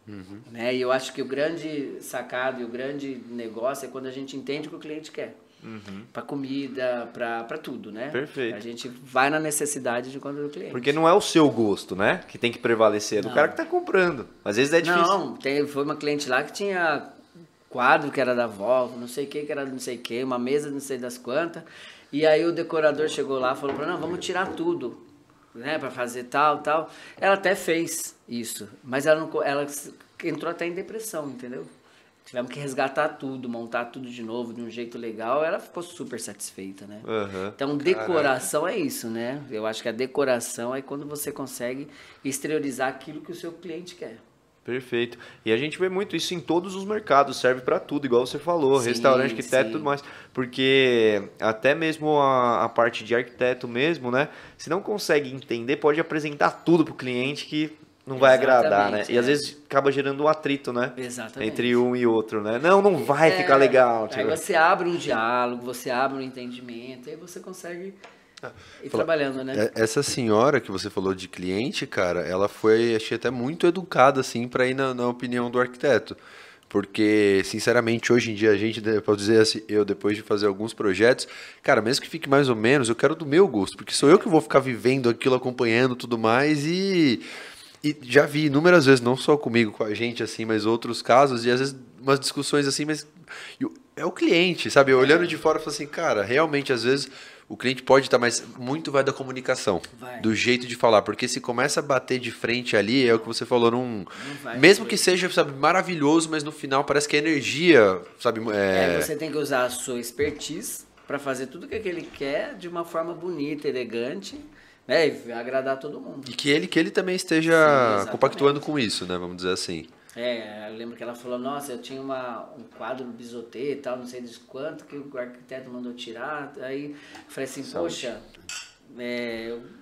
Uhum. Né? E eu acho que o grande sacado e o grande negócio é quando a gente entende o que o cliente quer. Uhum. Para comida, para tudo, né? Perfeito. A gente vai na necessidade de quando o cliente. Porque não é o seu gosto, né? Que tem que prevalecer, é do cara que tá comprando. Às vezes é difícil. Não, foi uma cliente lá que tinha quadro que era da avó, não sei o que era não sei o que, uma mesa não sei das quantas. E aí o decorador chegou lá e falou para ela, não, vamos tirar tudo, né? Para fazer tal, tal. Ela até fez isso, mas ela entrou até em depressão, entendeu? Tivemos que resgatar tudo, montar tudo de novo, de um jeito legal. Ela ficou super satisfeita, né? Uhum. Então, decoração é isso, né? Eu acho que a decoração é quando você consegue exteriorizar aquilo que o seu cliente quer. Perfeito. E a gente vê muito isso em todos os mercados, serve para tudo, igual você falou, sim, restaurante, arquiteto e tudo mais. Porque até mesmo a parte de arquiteto mesmo, né? Se não consegue entender, pode apresentar tudo pro cliente que... não vai agradar, né? E às vezes acaba gerando um atrito, né? Exatamente. Entre um e outro, né? Não vai ficar legal. Tipo. Aí você abre um diálogo, você abre um entendimento, aí você consegue ir trabalhando, né? Essa senhora que você falou de cliente, cara, ela foi, achei até muito educada, assim, para ir na opinião do arquiteto. Porque, sinceramente, hoje em dia a gente, posso dizer assim, eu depois de fazer alguns projetos, cara, mesmo que fique mais ou menos, eu quero do meu gosto, porque sou eu que vou ficar vivendo aquilo, acompanhando tudo mais E já vi inúmeras vezes, não só comigo, com a gente, assim, mas outros casos, e às vezes umas discussões assim, mas é o cliente, sabe? Eu olhando de fora, eu falo assim, cara, realmente, às vezes, o cliente pode estar, mas muito vai da comunicação, do jeito de falar, porque se começa a bater de frente ali, é o que você falou, mesmo que seja, sabe, maravilhoso, mas no final parece que é energia, sabe? Você tem que usar a sua expertise para fazer tudo o que ele quer de uma forma bonita, elegante, né? E agradar todo mundo. E que ele também esteja, sim, compactuando com isso, né? Vamos dizer assim. Eu lembro que ela falou, nossa, eu tinha um quadro bisotê e tal, não sei de quanto, que o arquiteto mandou tirar. Aí eu falei assim, poxa,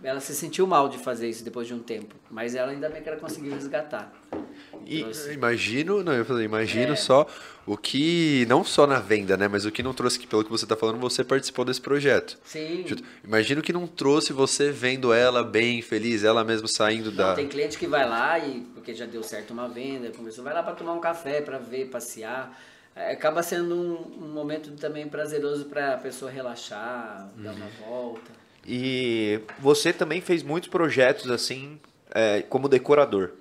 ela se sentiu mal de fazer isso depois de um tempo, mas ela ainda bem que ela conseguiu resgatar. E imagino só o que, não só na venda, né, mas o que não trouxe, que pelo que você está falando, você participou desse projeto. Sim. Imagino que não trouxe você vendo ela bem, feliz, ela mesmo saindo da... Tem cliente que vai lá, porque já deu certo uma venda, começou, vai lá para tomar um café, para ver, passear. Acaba sendo um momento também prazeroso para a pessoa relaxar, dar uma volta. E você também fez muitos projetos assim, como decorador.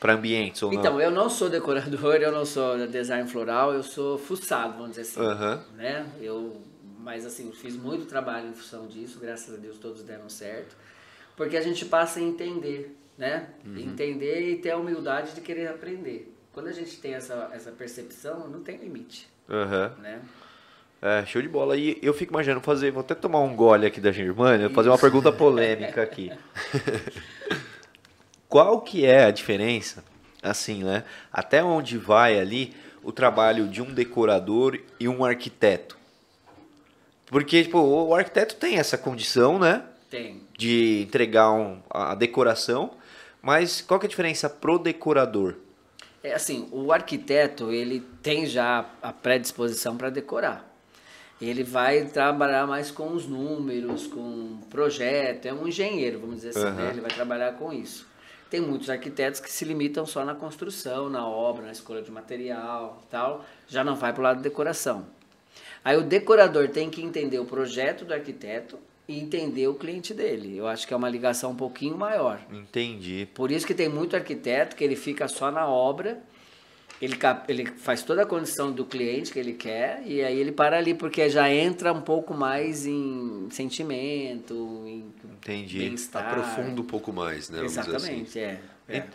Para ambientes ou não? Então, eu não sou decorador, eu não sou design floral, eu sou fuçado, vamos dizer assim. Uhum. Né? Mas assim, eu fiz muito trabalho em função disso, graças a Deus todos deram certo. Porque a gente passa a entender, né? Uhum. Entender e ter a humildade de querer aprender. Quando a gente tem essa percepção, não tem limite. Uhum. Né? Show de bola. E eu fico imaginando vou até tomar um gole aqui da Germânia, fazer uma pergunta polêmica aqui. Qual que é a diferença, assim, né? Até onde vai ali o trabalho de um decorador e um arquiteto? Porque, tipo, o arquiteto tem essa condição, né? Tem. De entregar a decoração, mas qual que é a diferença pro decorador? É assim, o arquiteto, ele tem já a predisposição para decorar. Ele vai trabalhar mais com os números, com projeto, é um engenheiro, vamos dizer assim, né? Ele vai trabalhar com isso. Tem muitos arquitetos que se limitam só na construção, na obra, na escolha de material e tal. Já não vai para o lado da decoração. Aí o decorador tem que entender o projeto do arquiteto e entender o cliente dele. Eu acho que é uma ligação um pouquinho maior. Entendi. Por isso que tem muito arquiteto que ele fica só na obra, ele faz toda a condição do cliente que ele quer e aí ele para ali, porque já entra um pouco mais em sentimento, em bem-estar. Aprofunda um pouco mais, né? Exatamente,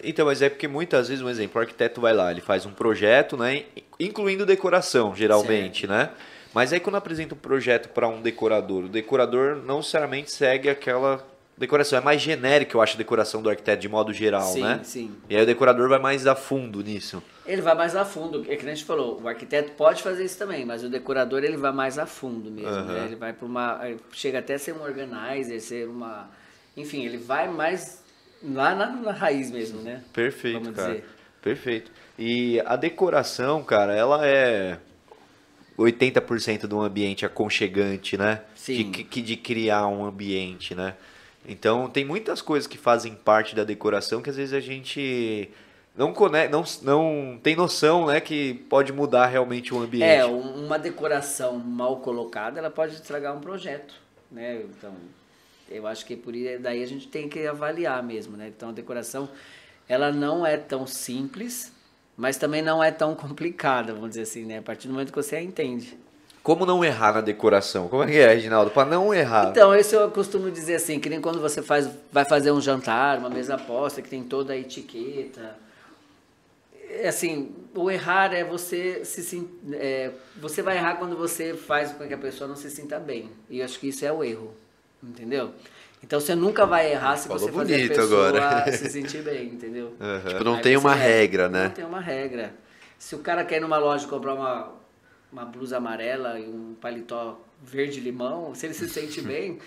Então, mas é porque muitas vezes, um exemplo, o arquiteto vai lá, ele faz um projeto, né? Incluindo decoração, geralmente, certo, né? Mas aí quando apresenta um projeto para um decorador, o decorador não necessariamente segue aquela... Decoração é mais genérica, eu acho, a decoração do arquiteto de modo geral, sim, né? Sim. E aí o decorador vai mais a fundo nisso. Ele vai mais a fundo, é que a gente falou, o arquiteto pode fazer isso também, mas o decorador ele vai mais a fundo mesmo, né? Ele vai para uma, chega até a ser um organizer, enfim, ele vai mais lá na raiz mesmo, né? Perfeito, vamos dizer. Perfeito. E a decoração, cara, ela é 80% de um ambiente aconchegante, né? Sim. De criar um ambiente, né? Então, tem muitas coisas que fazem parte da decoração que às vezes a gente não tem noção, né, que pode mudar realmente o ambiente. É, uma decoração mal colocada, ela pode estragar um projeto, né? Então, eu acho que por aí, daí a gente tem que avaliar mesmo, né? Então, a decoração, ela não é tão simples, mas também não é tão complicada, vamos dizer assim, né? A partir do momento que você a entende. Como não errar na decoração? Como é que é, Reginaldo? Para não errar. Então, isso eu costumo dizer assim, que nem quando você vai fazer um jantar, uma mesa posta, que tem toda a etiqueta. Assim, o errar é você vai errar quando você faz com que a pessoa não se sinta bem. E eu acho que isso é o erro, entendeu? Então, você nunca vai errar se você fazer a pessoa agora se sentir bem, entendeu? Uhum. Tipo, não tem uma regra, né? Não tem uma regra. Se o cara quer ir numa loja comprar uma blusa amarela e um paletó verde-limão, se ele se sente bem,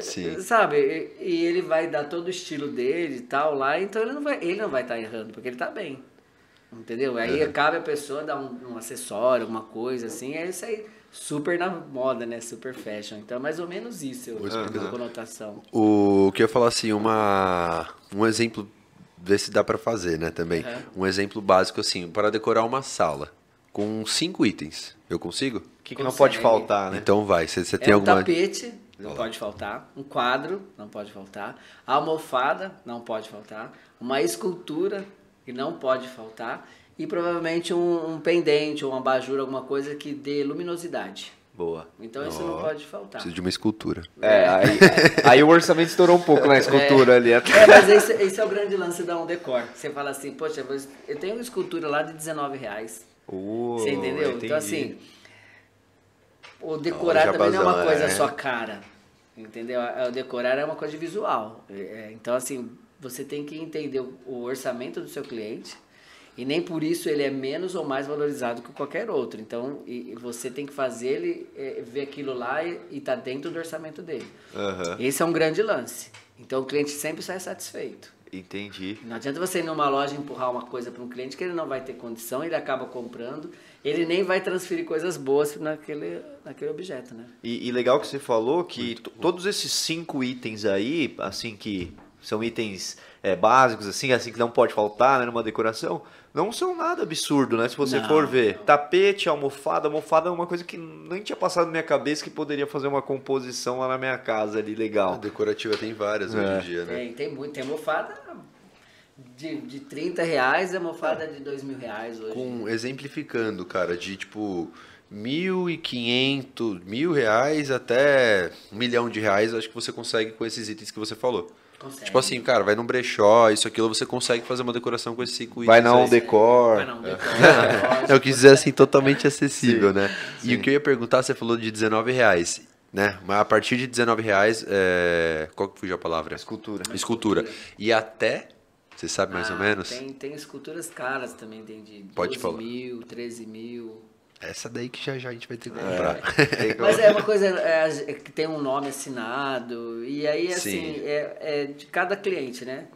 sim, sabe? E ele vai dar todo o estilo dele e tal lá, então ele não vai estar errando, porque ele tá bem. Entendeu? Aí cabe a pessoa dar um acessório, alguma coisa assim, é isso aí, super na moda, né? Super fashion. Então é mais ou menos isso, a conotação. O que eu ia falar assim, um exemplo, ver se dá pra fazer, né, também. Uhum. Um exemplo básico assim, para decorar uma sala com 5 itens, eu consigo? O que não pode faltar, né? Então vai, você tem alguma... tapete, não pode faltar, um quadro, não pode faltar, a almofada, não pode faltar, uma escultura, que não pode faltar, e provavelmente um pendente, ou uma abajur, alguma coisa que dê luminosidade. Boa. Então isso não pode faltar. Preciso de uma escultura. Aí o orçamento estourou um pouco na escultura ali. Mas esse é o grande lance da On Decor. Você fala assim, poxa, eu tenho uma escultura lá de R$19. Você entendeu? Entendi. Então assim, o decorar também não é uma coisa só cara, entendeu? O decorar é uma coisa visual. Então assim... Você tem que entender o orçamento do seu cliente e nem por isso ele é menos ou mais valorizado que qualquer outro. Então, você tem que fazer ele ver aquilo lá e tá dentro do orçamento dele. Uhum. Esse é um grande lance. Então, o cliente sempre sai satisfeito. Entendi. Não adianta você ir numa loja e empurrar uma coisa para um cliente que ele não vai ter condição, ele acaba comprando, ele nem vai transferir coisas boas naquele objeto, né? E legal que você falou que todos esses 5 itens aí, assim que... São itens básicos, assim que não pode faltar, né, numa decoração. Não são nada absurdo, né? Se você for ver. Tapete, almofada é uma coisa que nem tinha passado na minha cabeça que poderia fazer uma composição lá na minha casa ali, legal. A decorativa tem várias hoje em dia, né? Tem muito. Tem almofada de R$30 e almofada de R$2.000 hoje. Exemplificando, cara, de tipo... R$1.500 até R$1 milhão, eu acho que você consegue com esses itens que você falou. Consegue. Tipo assim, cara, vai num brechó, isso, aquilo, você consegue fazer uma decoração com esses 5 itens. Vai na On Decor. Eu quis dizer assim, totalmente acessível, sim, né? Sim. E o que eu ia perguntar, você falou de R$19, né? Mas a partir de R$19, qual que fugiu a palavra? Escultura. E até... Você sabe mais ou menos? Tem esculturas caras também, tem de 12 mil, 13 mil... Essa daí que já a gente vai ter que comprar. Mas é uma coisa que tem um nome assinado. E aí, assim, é de cada cliente, né?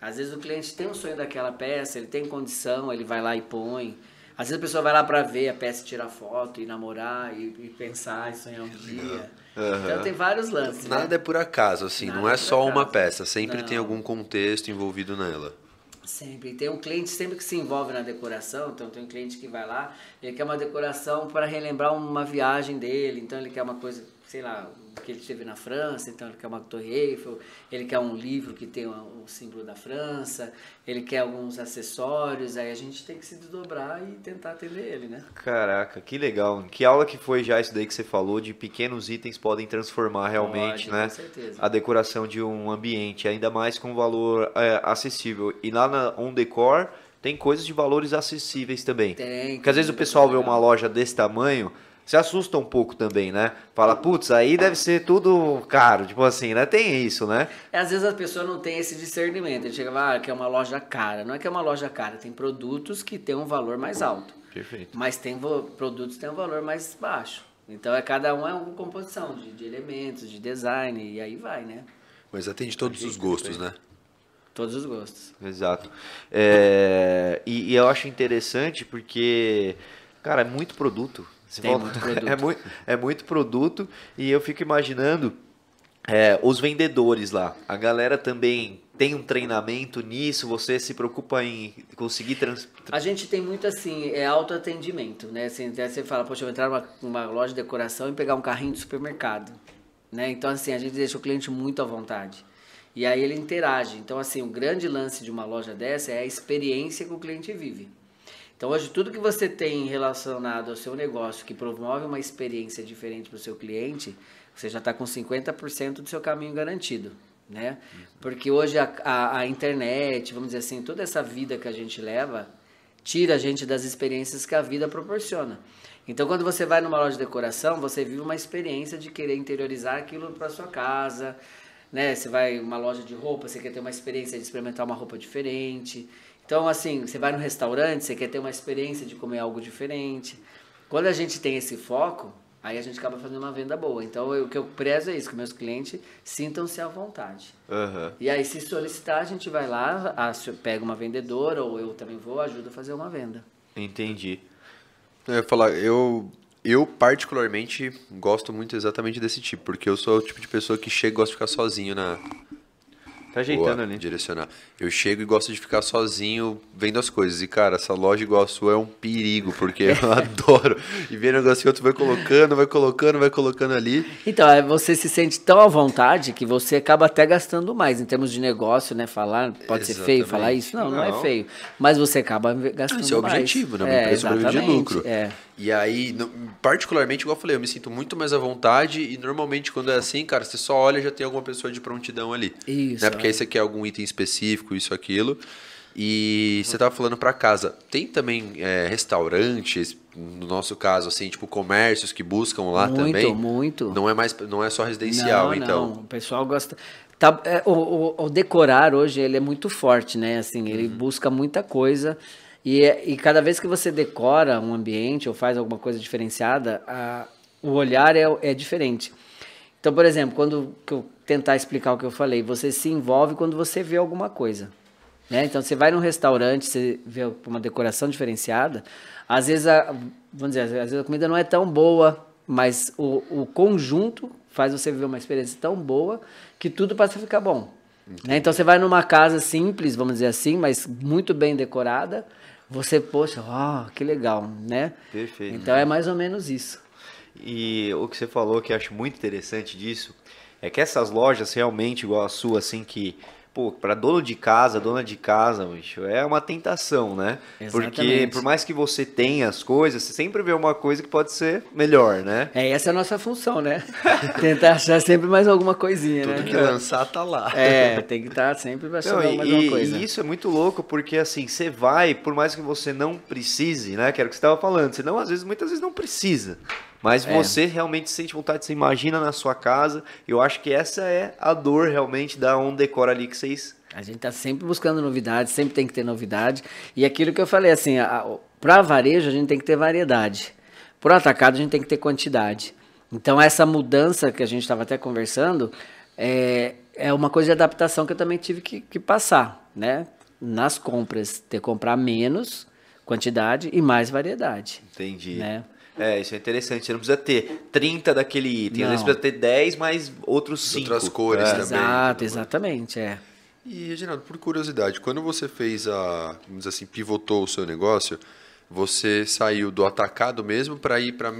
Às vezes o cliente tem um sonho daquela peça, ele tem condição, ele vai lá e põe. Às vezes a pessoa vai lá pra ver a peça, tirar foto, e namorar, e pensar, e sonhar um dia. Uhum. Então tem vários lances, né? Nada é por acaso, assim. Nada não é só uma peça. Sempre tem algum contexto envolvido nela. Sempre. E tem um cliente sempre que se envolve na decoração, então tem um cliente que vai lá, ele quer uma decoração para relembrar uma viagem dele, então ele quer uma coisa, sei lá, que ele teve na França, então ele quer uma Torre Eiffel, ele quer um livro que tem o símbolo da França, ele quer alguns acessórios, aí a gente tem que se desdobrar e tentar atender ele, né? Caraca, que legal. Que aula que foi já isso daí que você falou, de pequenos itens podem transformar realmente, né? Com certeza. A decoração de um ambiente, ainda mais com valor acessível. E lá na On Decor tem coisas de valores acessíveis também. Tem. Porque às vezes o pessoal vê uma loja desse tamanho... Se assusta um pouco também, né? Fala, putz, aí deve ser tudo caro, tipo assim, né? Tem isso, né? Às vezes a pessoa não tem esse discernimento, ele chega e fala, que é uma loja cara. Não é que é uma loja cara, tem produtos que tem um valor mais alto. Perfeito. Mas tem produtos que tem um valor mais baixo. Então cada um é uma composição de elementos, de design, e aí vai, né? Mas atende todos os gostos, né? Todos os gostos. Exato. E eu acho interessante porque, cara, é muito produto. Se tem muito produto. É muito produto, e eu fico imaginando os vendedores lá. A galera também tem um treinamento nisso? Você se preocupa em conseguir... A gente tem muito assim, autoatendimento, né? Assim, você fala, poxa, eu vou entrar numa loja de decoração e pegar um carrinho de supermercado, né? Então, assim, a gente deixa o cliente muito à vontade. E aí ele interage. Então, assim, o grande lance de uma loja dessa é a experiência que o cliente vive. Então hoje tudo que você tem relacionado ao seu negócio que promove uma experiência diferente para o seu cliente, você já está com 50% do seu caminho garantido, né? Porque hoje a internet, vamos dizer assim, toda essa vida que a gente leva, tira a gente das experiências que a vida proporciona. Então quando você vai numa loja de decoração, você vive uma experiência de querer interiorizar aquilo para sua casa, né? Você vai numa loja de roupa, você quer ter uma experiência de experimentar uma roupa diferente. Então, assim, você vai num restaurante, você quer ter uma experiência de comer algo diferente. Quando a gente tem esse foco, aí a gente acaba fazendo uma venda boa. Então, o que eu prezo é isso, que meus clientes sintam-se à vontade. Uhum. E aí, se solicitar, a gente vai lá, pega uma vendedora, ou eu também vou, ajudo a fazer uma venda. Entendi. Eu ia falar, eu particularmente gosto muito exatamente desse tipo, porque eu sou o tipo de pessoa que chega e gosta de ficar sozinho na... Tá ajeitando boa, ali. Direcionar. Eu chego e gosto de ficar sozinho vendo as coisas. E, cara, essa loja igual a sua é um perigo, porque eu adoro. E vendo o negócio que outro vai colocando ali. Então, você se sente tão à vontade que você acaba até gastando mais. Em termos de negócio, né? Falar, pode ser feio falar isso? Não é feio. Mas você acaba gastando mais. Esse é o objetivo, né? Uma empresa para de lucro. É. E aí, particularmente, igual eu falei, eu me sinto muito mais à vontade. E normalmente, quando é assim, cara, você só olha e já tem alguma pessoa de prontidão ali. Isso. Né? Porque aí você quer algum item específico, isso, aquilo. E você tava falando para casa. Tem também restaurantes, no nosso caso, assim, tipo comércios que buscam lá muito, também? Muito. Não é só residencial, não, então. Não, o pessoal gosta. O decorar hoje ele é muito forte, né? Assim, ele busca muita coisa. E cada vez que você decora um ambiente ou faz alguma coisa diferenciada, o olhar é diferente. Então, por exemplo, quando que eu tentar explicar o que eu falei, você se envolve quando você vê alguma coisa, né? Então, você vai num restaurante, você vê uma decoração diferenciada, às vezes a comida não é tão boa, mas o conjunto faz você viver uma experiência tão boa que tudo passa a ficar bom. Né? Então, você vai numa casa simples, vamos dizer assim, mas muito bem decorada, você, poxa, que legal, né? Perfeito. Então, é mais ou menos isso. E o que você falou que eu acho muito interessante disso é que essas lojas realmente igual a sua, assim, que, pô, para dona de casa, bicho, é uma tentação, né? Exatamente. Porque por mais que você tenha as coisas, você sempre vê uma coisa que pode ser melhor, né? Essa é a nossa função, né? Tentar achar sempre mais alguma coisinha, né? Tudo que lançar tá lá. Tem que estar sempre achando mais alguma coisa. E isso é muito louco, porque assim, você vai, por mais que você não precise, né? Que era o que você tava falando, senão muitas vezes não precisa. Mas você realmente sente vontade, você imagina na sua casa. Eu acho que essa é a dor realmente da On Decor ali que vocês... A gente tá sempre buscando novidade, sempre tem que ter novidade. E aquilo que eu falei, assim, para varejo a gente tem que ter variedade. Para o atacado a gente tem que ter quantidade. Então essa mudança que a gente estava até conversando, é uma coisa de adaptação que eu também tive que passar, né? Nas compras, ter que comprar menos quantidade e mais variedade. Entendi. Né? Isso é interessante. Você não precisa ter 30 daquele item. Às vezes precisa ter 10, mas outros 5. Outras cores também. Exato, exatamente. E, Reginaldo, por curiosidade, quando você fez vamos dizer assim, pivotou o seu negócio, você saiu do atacado mesmo para ir para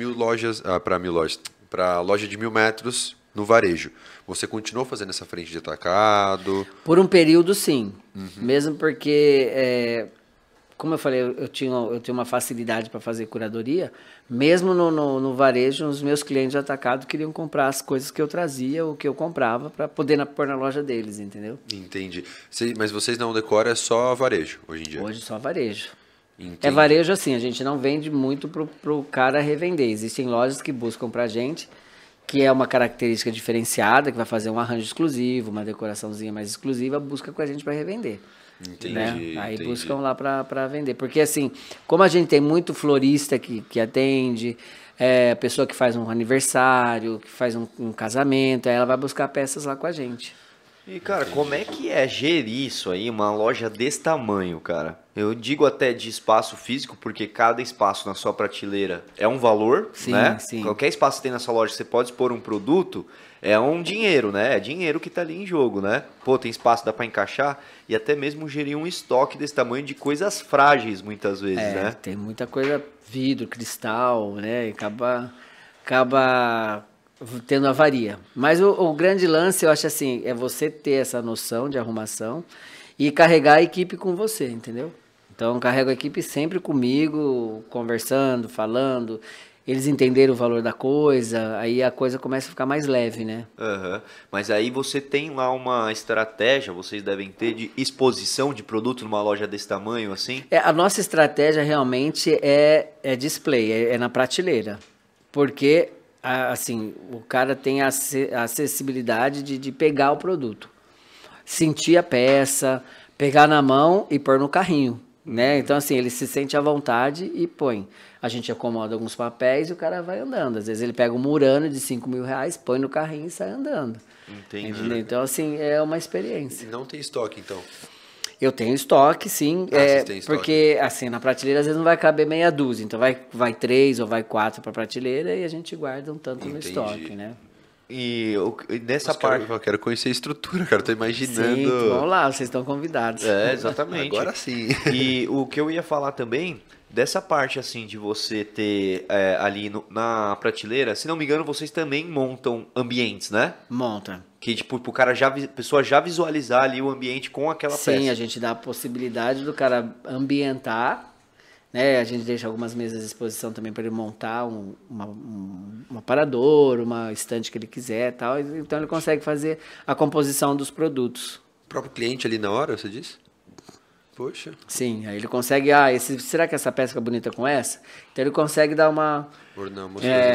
para loja de 1000 metros no varejo. Você continuou fazendo essa frente de atacado? Por um período, sim. Uhum. Mesmo porque... Como eu falei, eu tinha uma facilidade para fazer curadoria. Mesmo no varejo, os meus clientes atacados queriam comprar as coisas que eu trazia, o que eu comprava, para poder pôr na loja deles, entendeu? Entendi. Mas vocês não decoram, é só varejo hoje em dia? Hoje só varejo. Entendi. É varejo assim, a gente não vende muito pro cara revender. Existem lojas que buscam pra gente, que é uma característica diferenciada, que vai fazer um arranjo exclusivo, uma decoraçãozinha mais exclusiva, busca com a gente para revender. Entendi, né? Aí buscam lá para vender. Porque assim, como a gente tem muito florista que atende, a pessoa que faz um aniversário, que faz um casamento, aí ela vai buscar peças lá com a gente. E, cara, entendi. Como é que é gerir isso aí, uma loja desse tamanho, cara? Eu digo até de espaço físico, porque cada espaço na sua prateleira é um valor, sim, né? Sim. Qualquer espaço que tem na sua loja, você pode expor um produto, é um dinheiro, né? É dinheiro que tá ali em jogo, né? Pô, tem espaço, dá pra encaixar e até mesmo gerir um estoque desse tamanho de coisas frágeis, muitas vezes, né? Tem muita coisa, vidro, cristal, né? E acaba tendo avaria. Mas o grande lance, eu acho assim, é você ter essa noção de arrumação e carregar a equipe com você, entendeu? Então, eu carrego a equipe sempre comigo, conversando, falando. Eles entenderam o valor da coisa, aí a coisa começa a ficar mais leve, né? Uhum. Mas aí você tem lá uma estratégia, vocês devem ter, de exposição de produto numa loja desse tamanho, assim? A nossa estratégia realmente é display, é na prateleira. Porque... assim, o cara tem a acessibilidade de pegar o produto, sentir a peça, pegar na mão e pôr no carrinho, né? Então, assim, ele se sente à vontade e põe. A gente acomoda alguns papéis e o cara vai andando. Às vezes ele pega um murano de 5 mil reais, põe no carrinho e sai andando. Entendi. Então, assim, é uma experiência. Não tem estoque, então? Eu tenho estoque, sim, porque assim, na prateleira às vezes não vai caber meia dúzia, então vai 3 ou vai 4 para a prateleira e a gente guarda um tanto no estoque, né? E nessa parte... Eu quero conhecer a estrutura, cara, tô imaginando... Sim, vamos lá, vocês estão convidados. É, exatamente. Agora sim. E o que eu ia falar também, dessa parte assim de você ter ali na prateleira, se não me engano, vocês também montam ambientes, né? Monta. Que tipo, pro cara pessoa já visualizar ali o ambiente com aquela peça. Sim, a gente dá a possibilidade do cara ambientar... né? A gente deixa algumas mesas de exposição também para ele montar um aparador, uma estante que ele quiser e tal. Então, ele consegue fazer a composição dos produtos. O próprio cliente ali na hora, você disse? Poxa. Sim, aí ele consegue... será que essa peça fica bonita com essa? Então, ele consegue dar uma...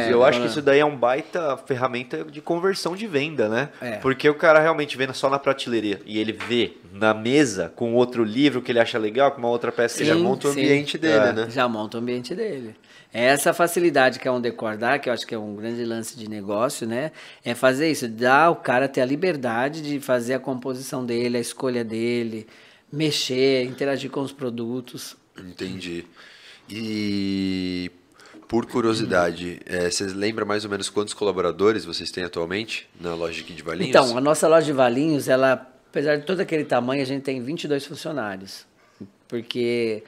eu acho que isso daí é um baita ferramenta de conversão de venda, né? É. Porque o cara realmente vendo só na prateleira e ele vê na mesa com outro livro que ele acha legal, com uma outra peça, ele já monta o ambiente dele, né? Já monta o ambiente dele. Essa facilidade que é um decor dá, que eu acho que é um grande lance de negócio, né? É fazer isso, dá o cara ter a liberdade de fazer a composição dele, a escolha dele, mexer, interagir com os produtos. Entendi. E... por curiosidade, vocês lembram mais ou menos quantos colaboradores vocês têm atualmente na loja aqui de Valinhos? Então, a nossa loja de Valinhos, ela, apesar de todo aquele tamanho, a gente tem 22 funcionários. Porque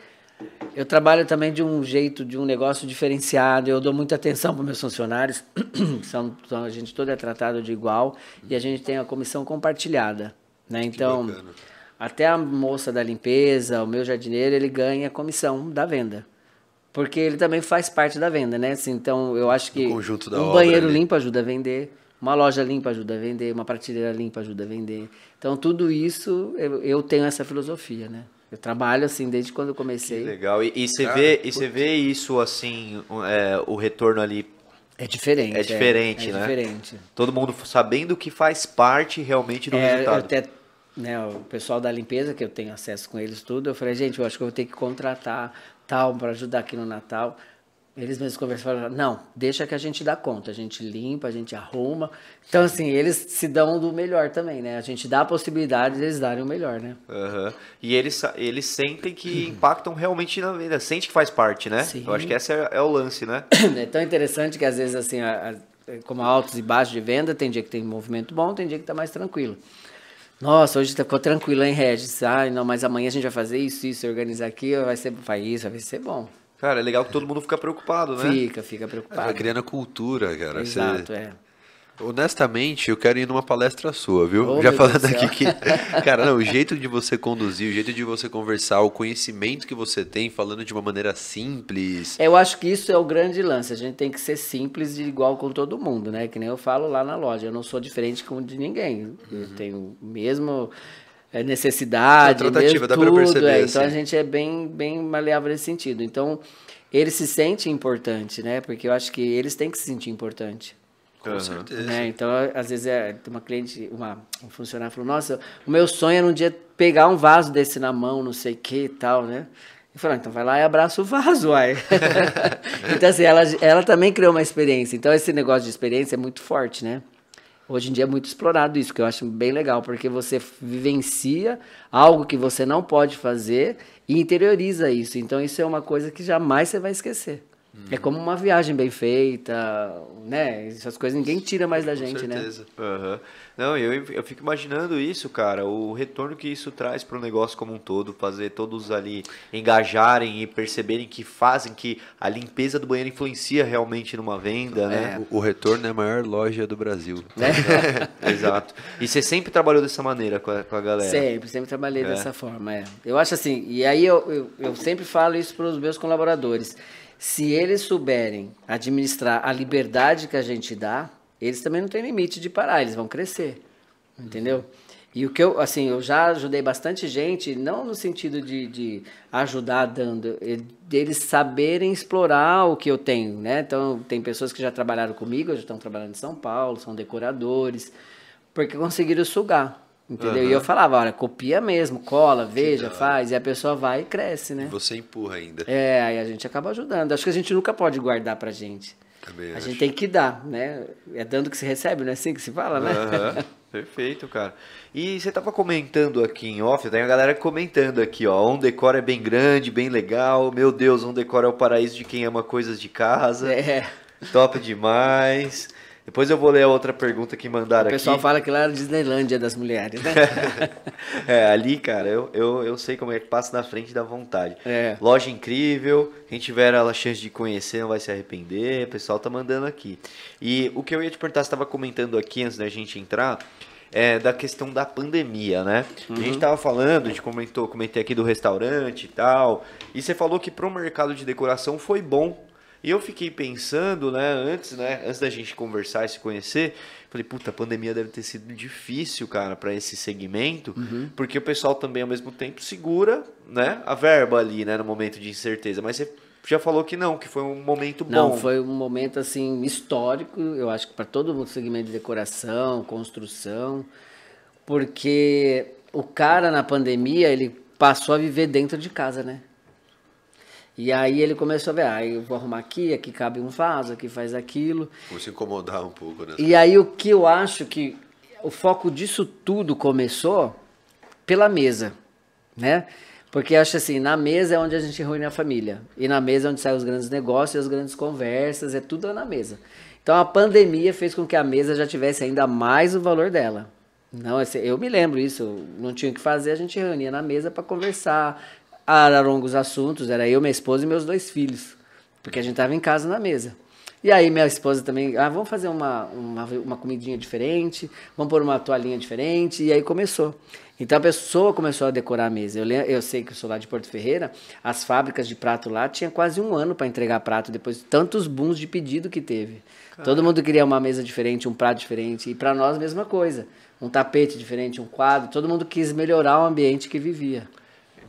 eu trabalho também de um jeito, de um negócio diferenciado, eu dou muita atenção para os meus funcionários, a gente toda é tratada de igual, e a gente tem a comissão compartilhada, né? Então, até a moça da limpeza, o meu jardineiro, ele ganha a comissão da venda. Porque ele também faz parte da venda, né? Assim, então, eu acho que um banheiro limpo ajuda a vender, uma loja limpa ajuda a vender, uma prateleira limpa ajuda a vender. Então, tudo isso, eu tenho essa filosofia, né? Eu trabalho, assim, desde quando eu comecei. Que legal. E você vê isso, assim, o retorno ali... É diferente, né? É diferente. Todo mundo sabendo que faz parte realmente do resultado. O pessoal da limpeza, que eu tenho acesso com eles tudo, eu falei, gente, eu acho que eu vou ter que contratar tal para ajudar aqui no Natal. Eles mesmos conversaram, não, deixa que a gente dá conta, a gente limpa, a gente arruma. Então, assim, eles se dão do melhor também, né? A gente dá a possibilidade de eles darem o melhor, né? Uhum. E eles sentem que impactam realmente na vida, sente que faz parte, né? Sim. Eu acho que esse é o lance, né? É tão interessante que, às vezes, assim, como altos e baixos de venda, tem dia que tem movimento bom, tem dia que tá mais tranquilo. Nossa, hoje ficou tranquilo, hein, Regis? Ah, não, mas amanhã a gente vai fazer isso, organizar aqui, vai ser bom. Cara, é legal que todo mundo fica preocupado, né? Fica preocupado. Vai criando a cultura, cara. Exato, Honestamente, eu quero ir numa palestra sua, viu? Já falando aqui que... Cara, não, o jeito de você conduzir, o jeito de você conversar, o conhecimento que você tem, falando de uma maneira simples... Eu acho que isso é o grande lance. A gente tem que ser simples e igual com todo mundo, né? Que nem eu falo lá na loja. Eu não sou diferente de ninguém. Uhum. Eu tenho mesmo necessidade, a mesmo dá tudo. Pra perceber, então, a gente é bem maleável nesse sentido. Então, eles se sentem importante, né? Porque eu acho que eles têm que se sentir importante. Com certeza. Né? Então, às vezes, uma cliente, um funcionário falou, nossa, o meu sonho era um dia pegar um vaso desse na mão, não sei o que e tal, né? Eu falei, então vai lá e abraça o vaso, uai. Então, assim, ela também criou uma experiência. Então, esse negócio de experiência é muito forte, né? Hoje em dia é muito explorado isso, que eu acho bem legal, porque você vivencia algo que você não pode fazer e interioriza isso. Então, isso é uma coisa que jamais você vai esquecer. É como uma viagem bem feita, né? Essas coisas ninguém tira mais da gente, né? Com certeza. Uhum. Não, eu fico imaginando isso, cara, o retorno que isso traz para o negócio como um todo, fazer todos ali engajarem e perceberem que fazem, que a limpeza do banheiro influencia realmente numa venda, né? O retorno é a maior loja do Brasil. É. Exato. E você sempre trabalhou dessa maneira com a galera? Sempre trabalhei dessa forma, Eu acho assim, e aí eu sempre falo isso para os meus colaboradores. Se eles souberem administrar a liberdade que a gente dá, eles também não têm limite de parar, eles vão crescer, entendeu? E o que eu, assim, eu já ajudei bastante gente, não no sentido de ajudar dando, deles saberem explorar o que eu tenho, né? Então, tem pessoas que já trabalharam comigo, já estão trabalhando em São Paulo, são decoradores, porque conseguiram sugar. Entendeu? Uhum. E eu falava, olha, copia mesmo, cola, veja, faz, e a pessoa vai e cresce, né? E você empurra ainda. É, aí a gente acaba ajudando. Acho que a gente nunca pode guardar pra gente. Também a gente tem que dar, né? É dando que se recebe, não é assim que se fala, né? Uhum. Perfeito, cara. E você tava comentando aqui em off, tem a galera comentando aqui, ó, On Decor é bem grande, bem legal, meu Deus, On Decor é o paraíso de quem ama coisas de casa. É. Top demais. Depois eu vou ler a outra pergunta que mandaram aqui. O pessoal fala que lá era a Disneylândia das mulheres, né? Ali, cara, eu sei como é que passa na frente da vontade. É. Loja incrível, quem tiver a chance de conhecer não vai se arrepender, o pessoal tá mandando aqui. E o que eu ia te perguntar, você estava comentando aqui antes da gente entrar, é da questão da pandemia, né? Uhum. A gente tava falando, a gente comentei aqui do restaurante e tal, e você falou que pro mercado de decoração foi bom. E eu fiquei pensando, antes da gente conversar e se conhecer, falei, puta, a pandemia deve ter sido difícil, cara, para esse segmento, porque o pessoal também, ao mesmo tempo, segura, a verba ali, no momento de incerteza. Mas você já falou que não, que foi um momento bom. Não, foi um momento, assim, histórico, eu acho que para todo mundo, segmento de decoração, construção, porque o cara, na pandemia, ele passou a viver dentro de casa, né? E aí ele começou a ver, eu vou arrumar aqui cabe um vaso, aqui faz aquilo. Vou se incomodar um pouco, né? E aí o que eu acho que o foco disso tudo começou pela mesa, né? Porque eu acho assim, na mesa é onde a gente reúne a família. E na mesa é onde saem os grandes negócios, as grandes conversas, é tudo na mesa. Então a pandemia fez com que a mesa já tivesse ainda mais o valor dela. Não, eu me lembro isso, não tinha o que fazer, a gente reunia na mesa para conversar. Araram os assuntos, era eu, minha esposa e meus 2 filhos, porque a gente tava em casa na mesa. E aí minha esposa também, vamos fazer uma comidinha diferente, vamos pôr uma toalhinha diferente, e aí começou. Então a pessoa começou a decorar a mesa. Eu sei que eu sou lá de Porto Ferreira, as fábricas de prato lá tinha quase 1 ano para entregar prato, depois de tantos booms de pedido que teve. Caramba. Todo mundo queria uma mesa diferente, um prato diferente, e para nós mesma coisa, um tapete diferente, um quadro, todo mundo quis melhorar o ambiente que vivia.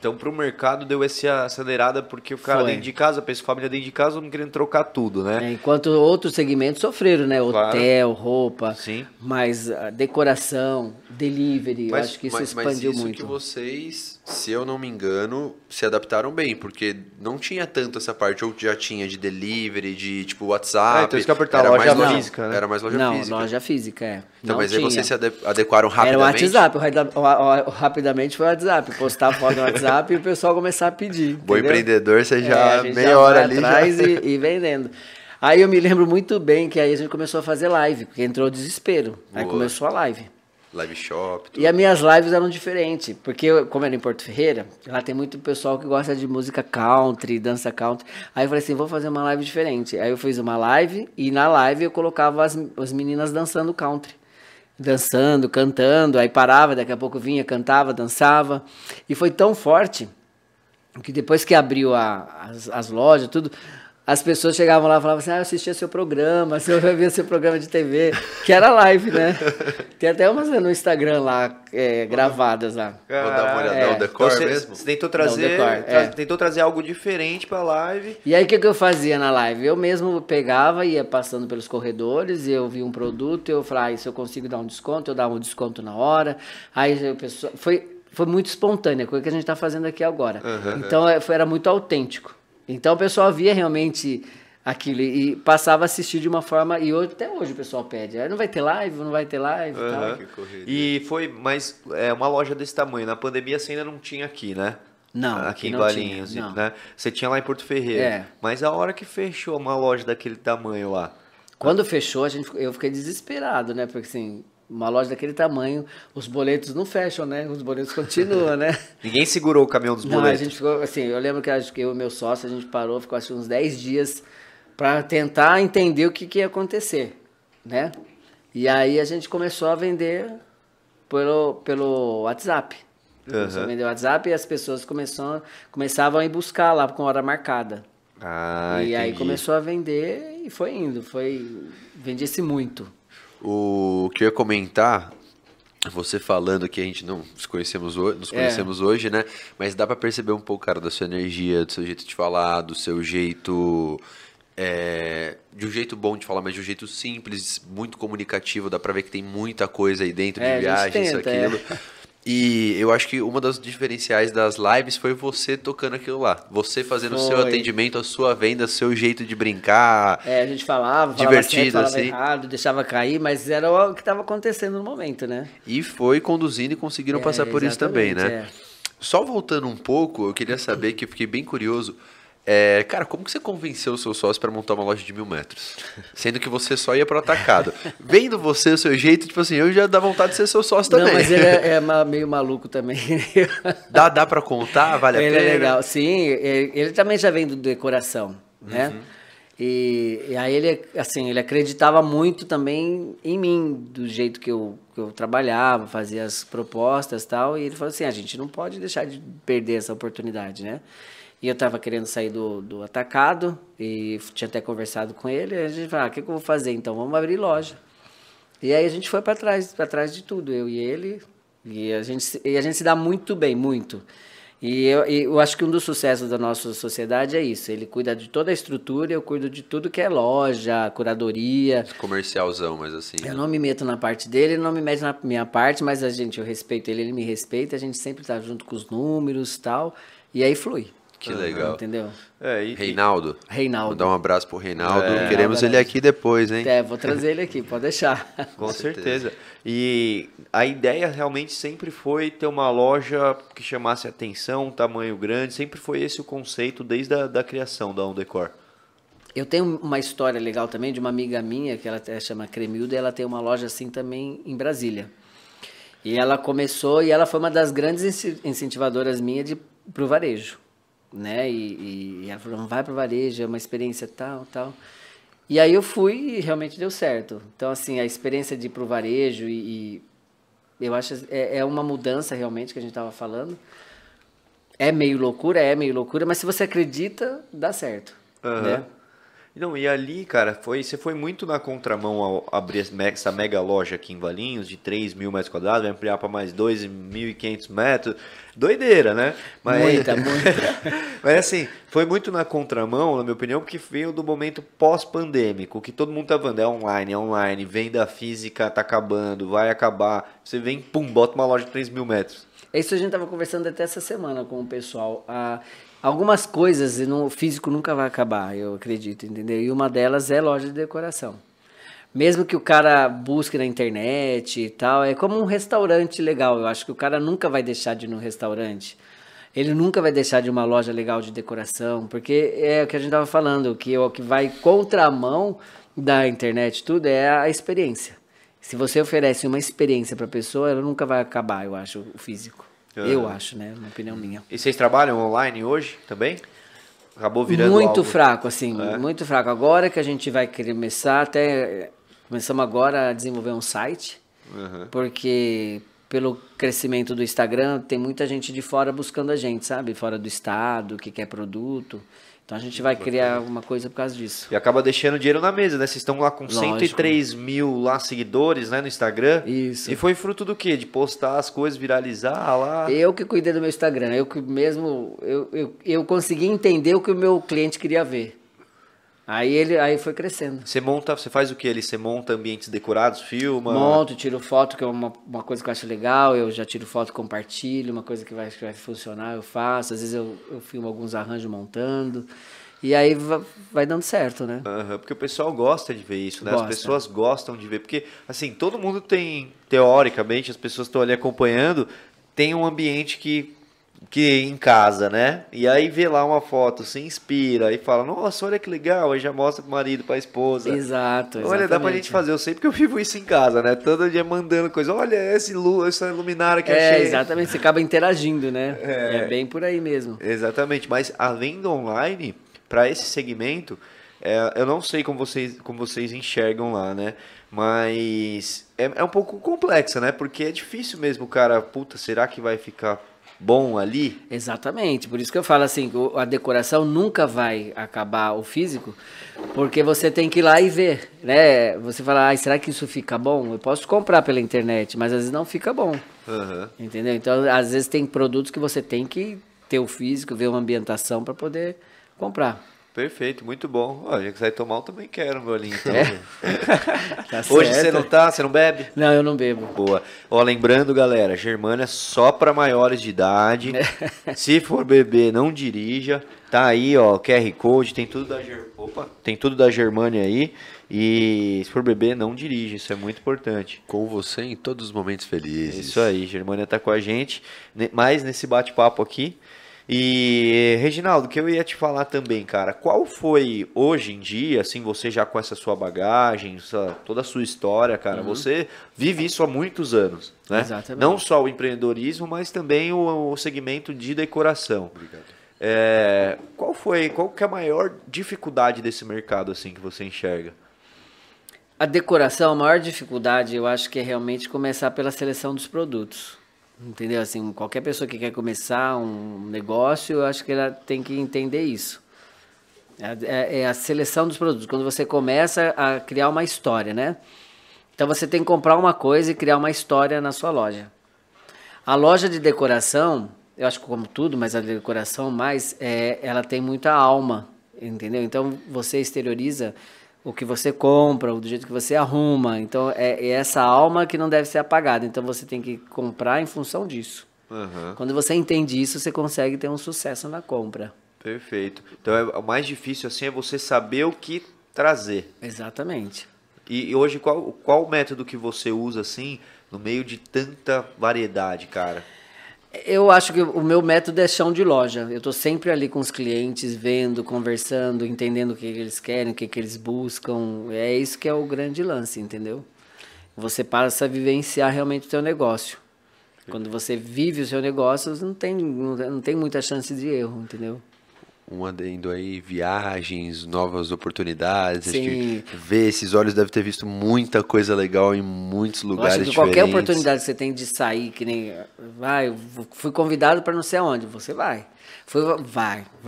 Então, pro mercado deu essa acelerada, porque o cara dentro de casa, a família dentro de casa, não querendo trocar tudo, né? Enquanto outros segmentos sofreram, né? Hotel, roupa, mas a decoração, delivery, eu acho que isso expandiu muito. Mas isso que vocês, se eu não me engano, se adaptaram bem, porque não tinha tanto essa parte, ou já tinha de delivery, de tipo WhatsApp. Então, isso que apertar era loja física, né? Era mais loja física. Não, loja física, Então, não mas tinha. Aí vocês se adequaram rapidamente? Era o WhatsApp, rapidamente foi o WhatsApp, postar foto no WhatsApp. E o pessoal começar a pedir. Bom empreendedor, você já meia hora ali atrás e vendendo. Aí eu me lembro muito bem que aí a gente começou a fazer live, porque entrou o desespero. Boa. Aí começou a live. Live shop. Tudo. E as minhas lives eram diferentes, porque como era em Porto Ferreira, lá tem muito pessoal que gosta de música country, dança country. Aí eu falei assim, vou fazer uma live diferente. Aí eu fiz uma live e na live eu colocava as meninas dançando country. Dançando, cantando, aí parava, daqui a pouco vinha, cantava, dançava. E foi tão forte que depois que abriu as lojas, tudo, as pessoas chegavam lá e falavam assim, eu assistia seu programa, você via seu programa de TV, que era live, né? Tem até umas no Instagram lá, gravadas lá. Vou dar uma olhada, On Decor então, mesmo? Você tentou trazer, tentou trazer algo diferente pra live. E aí o que eu fazia na live? Eu mesmo pegava, ia passando pelos corredores, eu via um produto, eu falava, se eu consigo dar um desconto, eu dava um desconto na hora. Aí a pessoa... Foi muito espontânea, coisa que a gente tá fazendo aqui agora. Então era muito autêntico. Então o pessoal via realmente aquilo. E passava a assistir de uma forma... E hoje, até hoje o pessoal pede. Não vai ter live, não vai ter live. Uhum. Tal. E foi... Mas é uma loja desse tamanho. Na pandemia você ainda não tinha aqui, né? Não, aqui em Valinhos, né? Você tinha lá em Porto Ferreira. É. Mas a hora que fechou uma loja daquele tamanho lá... Quando fechou, eu fiquei desesperado, né? Porque assim... Uma loja daquele tamanho, os boletos não fecham, né? Os boletos continuam, né? Ninguém segurou o caminhão dos boletos. Não, a gente ficou assim, eu lembro que eu e meu sócio, a gente parou, ficou acho, uns 10 dias para tentar entender o que ia acontecer, né? E aí a gente começou a vender pelo WhatsApp. Começou a vender o WhatsApp e as pessoas começavam a ir buscar lá com hora marcada. Ah, e entendi. Aí começou a vender e foi indo, vendia-se muito. O que eu ia comentar, você falando que a gente não nos conhecemos hoje, né? Mas dá pra perceber um pouco, cara, da sua energia, do seu jeito de falar, do seu jeito... de um jeito bom de falar, mas de um jeito simples, muito comunicativo. Dá pra ver que tem muita coisa aí dentro de viagem, isso, aquilo... E eu acho que uma das diferenciais das lives foi você tocando aquilo lá. Você fazendo o seu atendimento, a sua venda, o seu jeito de brincar. É, a gente falava certo, falava errado, deixava cair, mas era o que estava acontecendo no momento, né? E foi conduzindo e conseguiram passar por isso também, né? É. Só voltando um pouco, eu queria saber, que eu fiquei bem curioso. Cara, como que você convenceu o seu sócio para montar uma loja de 1.000 metros? Sendo que você só ia para o atacado. Vendo você, o seu jeito, tipo assim, eu já dá vontade de ser seu sócio também. Não, mas ele é meio maluco também. Dá para contar? Vale a pena? Ele é legal, sim. Ele também já vem do decoração, né? Uhum. E aí ele acreditava muito também em mim, do jeito que eu trabalhava, fazia as propostas e tal. E ele falou assim, a gente não pode deixar de perder essa oportunidade, né? E eu tava querendo sair do atacado, e tinha até conversado com ele, e a gente falou, o que eu vou fazer então? Vamos abrir loja. E aí a gente foi para trás de tudo, eu e ele, e a gente se dá muito bem, muito. E eu acho que um dos sucessos da nossa sociedade é isso, ele cuida de toda a estrutura, eu cuido de tudo que é loja, curadoria. Comercialzão, mas assim... Eu não me meto na parte dele, ele não me mete na minha parte, mas eu respeito ele, ele me respeita, a gente sempre tá junto com os números e tal, e aí flui. Que legal. Entendeu? Reinaldo. Vou dar um abraço pro Reinaldo. Queremos ele aqui depois, hein? Vou trazer ele aqui, pode deixar. Com certeza. E a ideia realmente sempre foi ter uma loja que chamasse atenção, um tamanho grande. Sempre foi esse o conceito desde a criação da On Decor. Eu tenho uma história legal também de uma amiga minha, que ela chama Cremilda, e ela tem uma loja assim também em Brasília. E ela começou, e ela foi uma das grandes incentivadoras minhas pro varejo. Né? E ela falou, não vai para o varejo, é uma experiência tal. E aí eu fui e realmente deu certo. Então, assim, a experiência de ir para o varejo e eu acho é uma mudança realmente que a gente estava falando. É meio loucura, mas se você acredita, dá certo. Uhum. Né? Não, e ali, cara, você foi muito na contramão ao abrir essa mega loja aqui em Valinhos, de 3.000 metros quadrados, vai ampliar para mais 2.500 metros. Doideira, né? Mas, muita. Mas assim, foi muito na contramão, na minha opinião, porque veio do momento pós-pandêmico, que todo mundo tá falando, é online, venda física tá acabando, vai acabar. Você vem, pum, bota uma loja de 3.000 metros. É isso, a gente tava conversando até essa semana com o pessoal. Algumas coisas no físico nunca vai acabar, eu acredito, entendeu? E uma delas é loja de decoração. Mesmo que o cara busque na internet e tal, é como um restaurante legal. Eu acho que o cara nunca vai deixar de ir num restaurante. Ele nunca vai deixar de uma loja legal de decoração, porque é o que a gente estava falando, que o que vai contra a mão da internet tudo é a experiência. Se você oferece uma experiência para a pessoa, ela nunca vai acabar, eu acho, o físico. Eu acho, né? Uma opinião minha. E vocês trabalham online hoje também? Acabou virando muito algo fraco, assim. É. Muito fraco. Agora que a gente vai começar, até começamos agora a desenvolver um site, porque pelo crescimento do Instagram, tem muita gente de fora buscando a gente, sabe? Fora do estado, que quer produto. Então a gente vai criar alguma coisa por causa disso. E acaba deixando dinheiro na mesa, né? Vocês estão lá com 103 mil lá, seguidores, né, no Instagram. Isso. E foi fruto do quê? De postar as coisas, viralizar lá? Eu que cuidei do meu Instagram. Eu que mesmo... Eu consegui entender o que o meu cliente queria ver. Aí foi crescendo. Você faz o que ali? Você monta ambientes decorados, filma? Monto, tiro foto, que é uma coisa que eu acho legal. Eu já tiro foto, compartilho, uma coisa que vai funcionar, eu faço. Às vezes eu filmo alguns arranjos montando. E aí vai dando certo, né? Uhum, porque o pessoal gosta de ver isso, né? Gosta. As pessoas gostam de ver, porque assim, todo mundo tem, teoricamente, as pessoas estão ali acompanhando, tem um ambiente que em casa, né? E aí vê lá uma foto, se inspira e fala, nossa, olha que legal, aí já mostra pro marido, pra esposa. Exato, exatamente. Olha, dá pra gente fazer, eu sei porque eu vivo isso em casa, né? Todo dia mandando coisa, olha essa luminária que eu achei. É, exatamente, você acaba interagindo, né? É bem por aí mesmo. Exatamente, mas a venda online, para esse segmento, eu não sei como vocês enxergam lá, né? Mas é um pouco complexa, né? Porque é difícil mesmo o cara, puta, será que vai ficar bom ali? Exatamente, por isso que eu falo assim, a decoração nunca vai acabar o físico, porque você tem que ir lá e ver, né? Você fala, ah, será que isso fica bom? Eu posso comprar pela internet, mas às vezes não fica bom, entendeu? Então, às vezes tem produtos que você tem que ter o físico, ver uma ambientação para poder comprar. Perfeito, muito bom. Olha, que sai tomar, eu também quero, meu olhinho. Então. Tá certo. Hoje você não bebe? Não, eu não bebo. Boa. Ó, lembrando, galera, Germânia é só para maiores de idade. Se for beber, não dirija. Tá aí, ó, QR Code, tem tudo da Germânia aí. E se for beber, não dirija, isso é muito importante. Com você em todos os momentos felizes. Isso aí, Germânia tá com a gente, mais nesse bate-papo aqui. E, Reginaldo, que eu ia te falar também, cara, qual foi, hoje em dia, assim, você já com essa sua bagagem, toda a sua história, cara, você vive isso há muitos anos, né? Exatamente. Não só o empreendedorismo, mas também o segmento de decoração. Obrigado. Qual que é a maior dificuldade desse mercado, assim, que você enxerga? A decoração, a maior dificuldade, eu acho que é realmente começar pela seleção dos produtos. Entendeu? Assim, qualquer pessoa que quer começar um negócio, eu acho que ela tem que entender isso. É a seleção dos produtos. Quando você começa a criar uma história, né? Então você tem que comprar uma coisa e criar uma história na sua loja. A loja de decoração, eu acho que como tudo, mas a decoração mais, ela tem muita alma, entendeu? Então você exterioriza o que você compra, do jeito que você arruma. Então, é essa alma que não deve ser apagada. Então, você tem que comprar em função disso. Uhum. Quando você entende isso, você consegue ter um sucesso na compra. Perfeito. Então, o mais difícil, assim, é você saber o que trazer. Exatamente. E hoje, qual o método que você usa, assim, no meio de tanta variedade, cara? Eu acho que o meu método é chão de loja. Eu estou sempre ali com os clientes, vendo, conversando, entendendo o que eles querem, o que eles buscam. É isso que é o grande lance, entendeu? Você passa a vivenciar realmente o seu negócio. Quando você vive o seu negócio, não tem muita chance de erro, entendeu? Um adendo aí, viagens, novas oportunidades. Sim. Acho que ver esses olhos deve ter visto muita coisa legal em muitos lugares diferentes. Qualquer oportunidade que você tem de sair, que nem, vai, fui convidado para não sei aonde, você vai.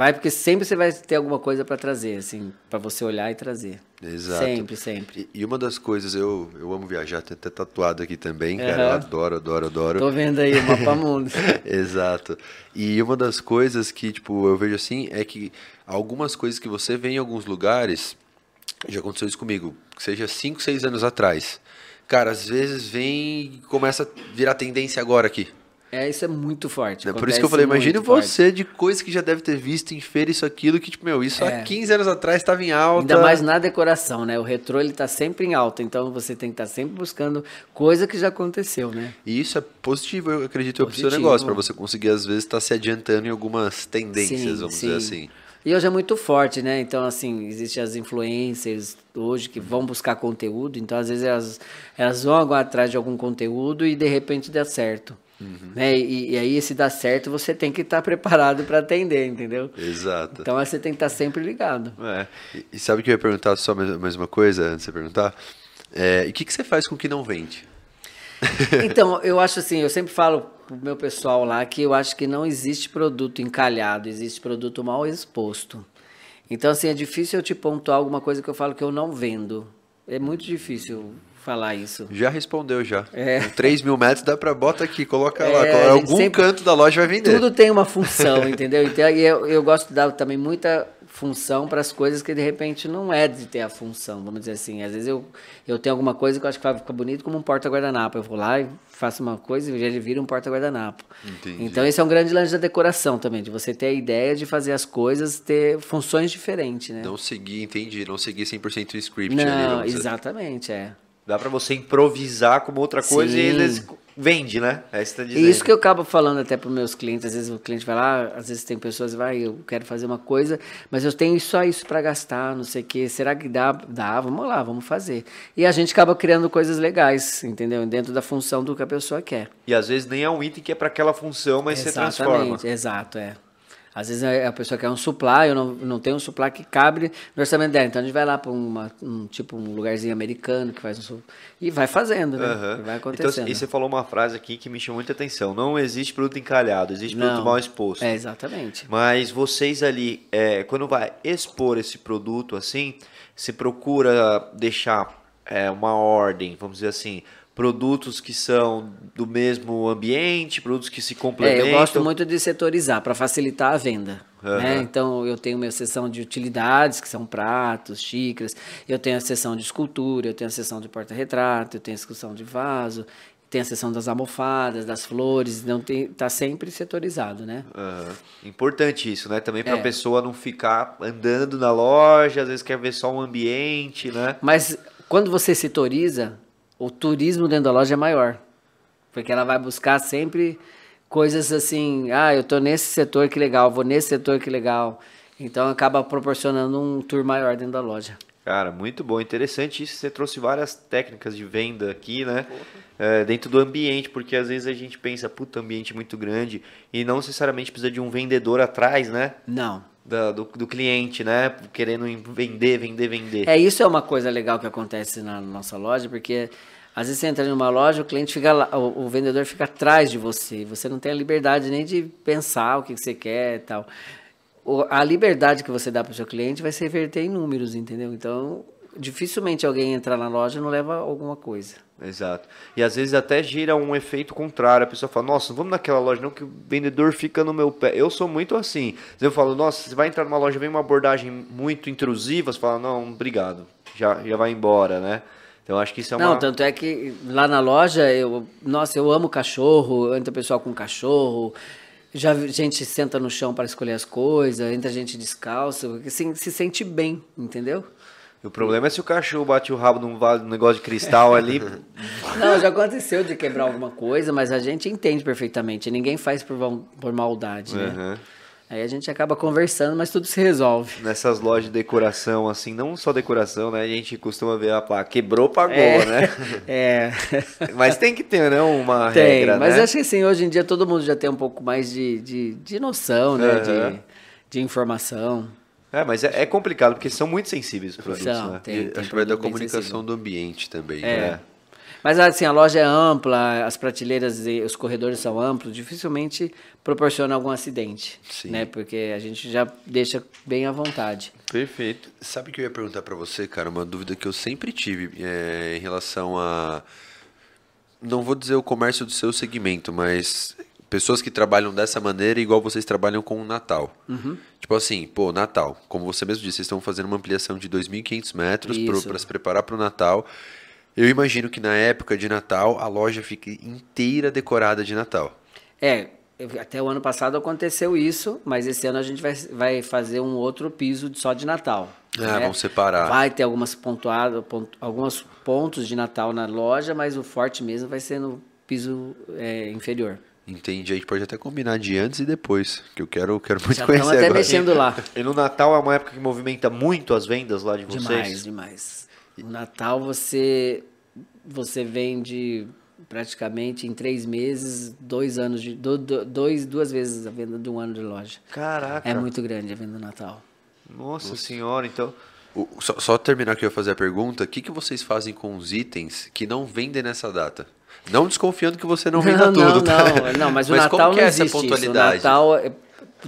Vai, porque sempre você vai ter alguma coisa para trazer, assim, para você olhar e trazer. Exato. Sempre, sempre. E uma das coisas, eu amo viajar, tenho até tatuado aqui também, cara, eu adoro. Tô vendo aí o mapa mundo. Exato. E uma das coisas que, tipo, eu vejo assim, é que algumas coisas que você vê em alguns lugares, já aconteceu isso comigo, seja 5, 6 anos atrás. Cara, às vezes vem e começa a virar tendência agora aqui. Isso é muito forte. Por isso que eu falei, imagina você de coisa que já deve ter visto em feira, isso, aquilo, que tipo, meu, isso há 15 anos atrás estava em alta. Ainda mais na decoração, né? O retrô, ele tá sempre em alta, então você tem que estar sempre buscando coisa que já aconteceu, né? E isso é positivo, eu acredito, pro seu negócio, para você conseguir, às vezes, estar se adiantando em algumas tendências, vamos dizer assim. E hoje é muito forte, né? Então, assim, existem as influencers hoje que vão buscar conteúdo, então, às vezes, elas vão agora atrás de algum conteúdo e, de repente, dá certo. Uhum. Né? E aí, se dá certo, você tem que estar preparado para atender, entendeu? Exato. Então, você tem que estar sempre ligado. E sabe que eu ia perguntar só a mesma coisa, antes de você perguntar? E o que você faz com o que não vende? Então, eu acho assim, eu sempre falo pro meu pessoal lá que eu acho que não existe produto encalhado, existe produto mal exposto. Então, assim, é difícil eu te pontuar alguma coisa que eu falo que eu não vendo. É muito difícil falar isso. Já respondeu, já. Com 3 mil metros dá pra bota aqui, coloca lá. Algum canto da loja vai vender. Tudo tem uma função, entendeu? Então, eu gosto de dar também muita função para as coisas que de repente não é de ter a função, vamos dizer assim. Às vezes eu tenho alguma coisa que eu acho que vai ficar bonito como um porta-guardanapo. Eu vou lá e faço uma coisa e ele vira um porta-guardanapo. Então esse é um grande lance da decoração também, de você ter a ideia de fazer as coisas ter funções diferentes, né? Não seguir, entendi, não seguir 100% o script. Não, ali, exatamente, dizer. É. Dá para você improvisar como outra coisa. Sim. E eles... Vende, né? É isso que tá dizendo. E isso que eu acabo falando até para os meus clientes. Às vezes o cliente vai lá, às vezes tem pessoas que vai, eu quero fazer uma coisa, mas eu tenho só isso para gastar, não sei o quê. Será que dá? Dá, vamos lá, vamos fazer. E a gente acaba criando coisas legais, entendeu? Dentro da função do que a pessoa quer. E às vezes nem é um item que é para aquela função, mas você transforma. Exato, é. Às vezes a pessoa quer um supply, eu não tenho um supply que cabe no orçamento dela. Então a gente vai lá para um lugarzinho americano que faz um supply, e vai fazendo, né? Uhum. E vai acontecendo. Então, e você falou uma frase aqui que me chamou muita atenção. Não existe produto encalhado, existe produto mal exposto. É, exatamente. Mas vocês ali, quando vai expor esse produto assim, se procura deixar uma ordem, vamos dizer assim... Produtos que são do mesmo ambiente, produtos que se complementam. Eu gosto muito de setorizar para facilitar a venda. Uhum. Né? Então, eu tenho minha seção de utilidades, que são pratos, xícaras. Eu tenho a seção de escultura, eu tenho a seção de porta-retrato, eu tenho a seção de vaso, tem a seção das almofadas, das flores. Então, tá sempre setorizado, né? Uhum. Importante isso, né? Também para a pessoa não ficar andando na loja, às vezes quer ver só um ambiente, né? Mas quando você setoriza... O turismo dentro da loja é maior, porque ela vai buscar sempre coisas assim, eu tô nesse setor, que legal, vou nesse setor, que legal. Então acaba proporcionando um tour maior dentro da loja. Cara, muito bom, interessante isso, você trouxe várias técnicas de venda aqui, né? Dentro do ambiente, porque às vezes a gente pensa, puta, ambiente muito grande, e não necessariamente precisa de um vendedor atrás, né? Não. Do cliente, né? Querendo vender. Isso é uma coisa legal que acontece na nossa loja, porque às vezes você entra numa loja, o cliente fica lá, o vendedor fica atrás de você, você não tem a liberdade nem de pensar o que você quer e tal. A liberdade que você dá para o seu cliente vai se reverter em números, entendeu? Então, dificilmente alguém entrar na loja e não leva alguma coisa. Exato. E às vezes até gira um efeito contrário. A pessoa fala, nossa, não vamos naquela loja não, que o vendedor fica no meu pé. Eu sou muito assim. Eu falo, nossa, você vai entrar numa loja, vem uma abordagem muito intrusiva, você fala, não, obrigado, já vai embora, né? Então acho que isso é uma... Não, tanto é que lá na loja, eu amo cachorro, entra o pessoal com cachorro, já a gente senta no chão para escolher as coisas, entra a gente descalço, se sente bem, entendeu? O problema é se o cachorro bate o rabo num negócio de cristal ali. Não, já aconteceu de quebrar alguma coisa, mas a gente entende perfeitamente. Ninguém faz por maldade, né? Uhum. Aí a gente acaba conversando, mas tudo se resolve. Nessas lojas de decoração, assim, não só decoração, né? A gente costuma ver, quebrou, pagou, né? É. Mas tem que ter, né? Uma regra, mas né? Mas acho que assim, hoje em dia todo mundo já tem um pouco mais de noção, né? Uhum. De informação. Mas é complicado, porque são muito sensíveis os produtos, né? Acho que vai da comunicação sensível. Do ambiente também, né? Mas assim, a loja é ampla, as prateleiras e os corredores são amplos, dificilmente proporciona algum acidente, né? Porque a gente já deixa bem à vontade. Perfeito. Sabe o que eu ia perguntar para você, cara? Uma dúvida que eu sempre tive em relação a... Não vou dizer o comércio do seu segmento, mas... Pessoas que trabalham dessa maneira, igual vocês trabalham com o Natal. Uhum. Tipo assim, Natal, como você mesmo disse, vocês estão fazendo uma ampliação de 2.500 metros para se preparar para o Natal. Eu imagino que na época de Natal, a loja fica inteira decorada de Natal. Até o ano passado aconteceu isso, mas esse ano a gente vai fazer um outro piso só de Natal. Vão separar. Vai ter alguns pontos de Natal na loja, mas o forte mesmo vai ser no piso inferior. Entendi, a gente pode até combinar de antes e depois, que eu quero muito conhecer agora. Já estamos até mexendo lá. E no Natal é uma época que movimenta muito as vendas lá de vocês? Demais. No Natal você vende praticamente em 3 meses, 2 anos, duas vezes a venda de um ano de loja. Caraca! É muito grande a venda do Natal. Nossa senhora, então... Só terminar que eu ia fazer a pergunta, o que vocês fazem com os itens que não vendem nessa data? Não desconfiando que você não venda tudo, tá? Não, mas o Natal não existe isso. O Natal,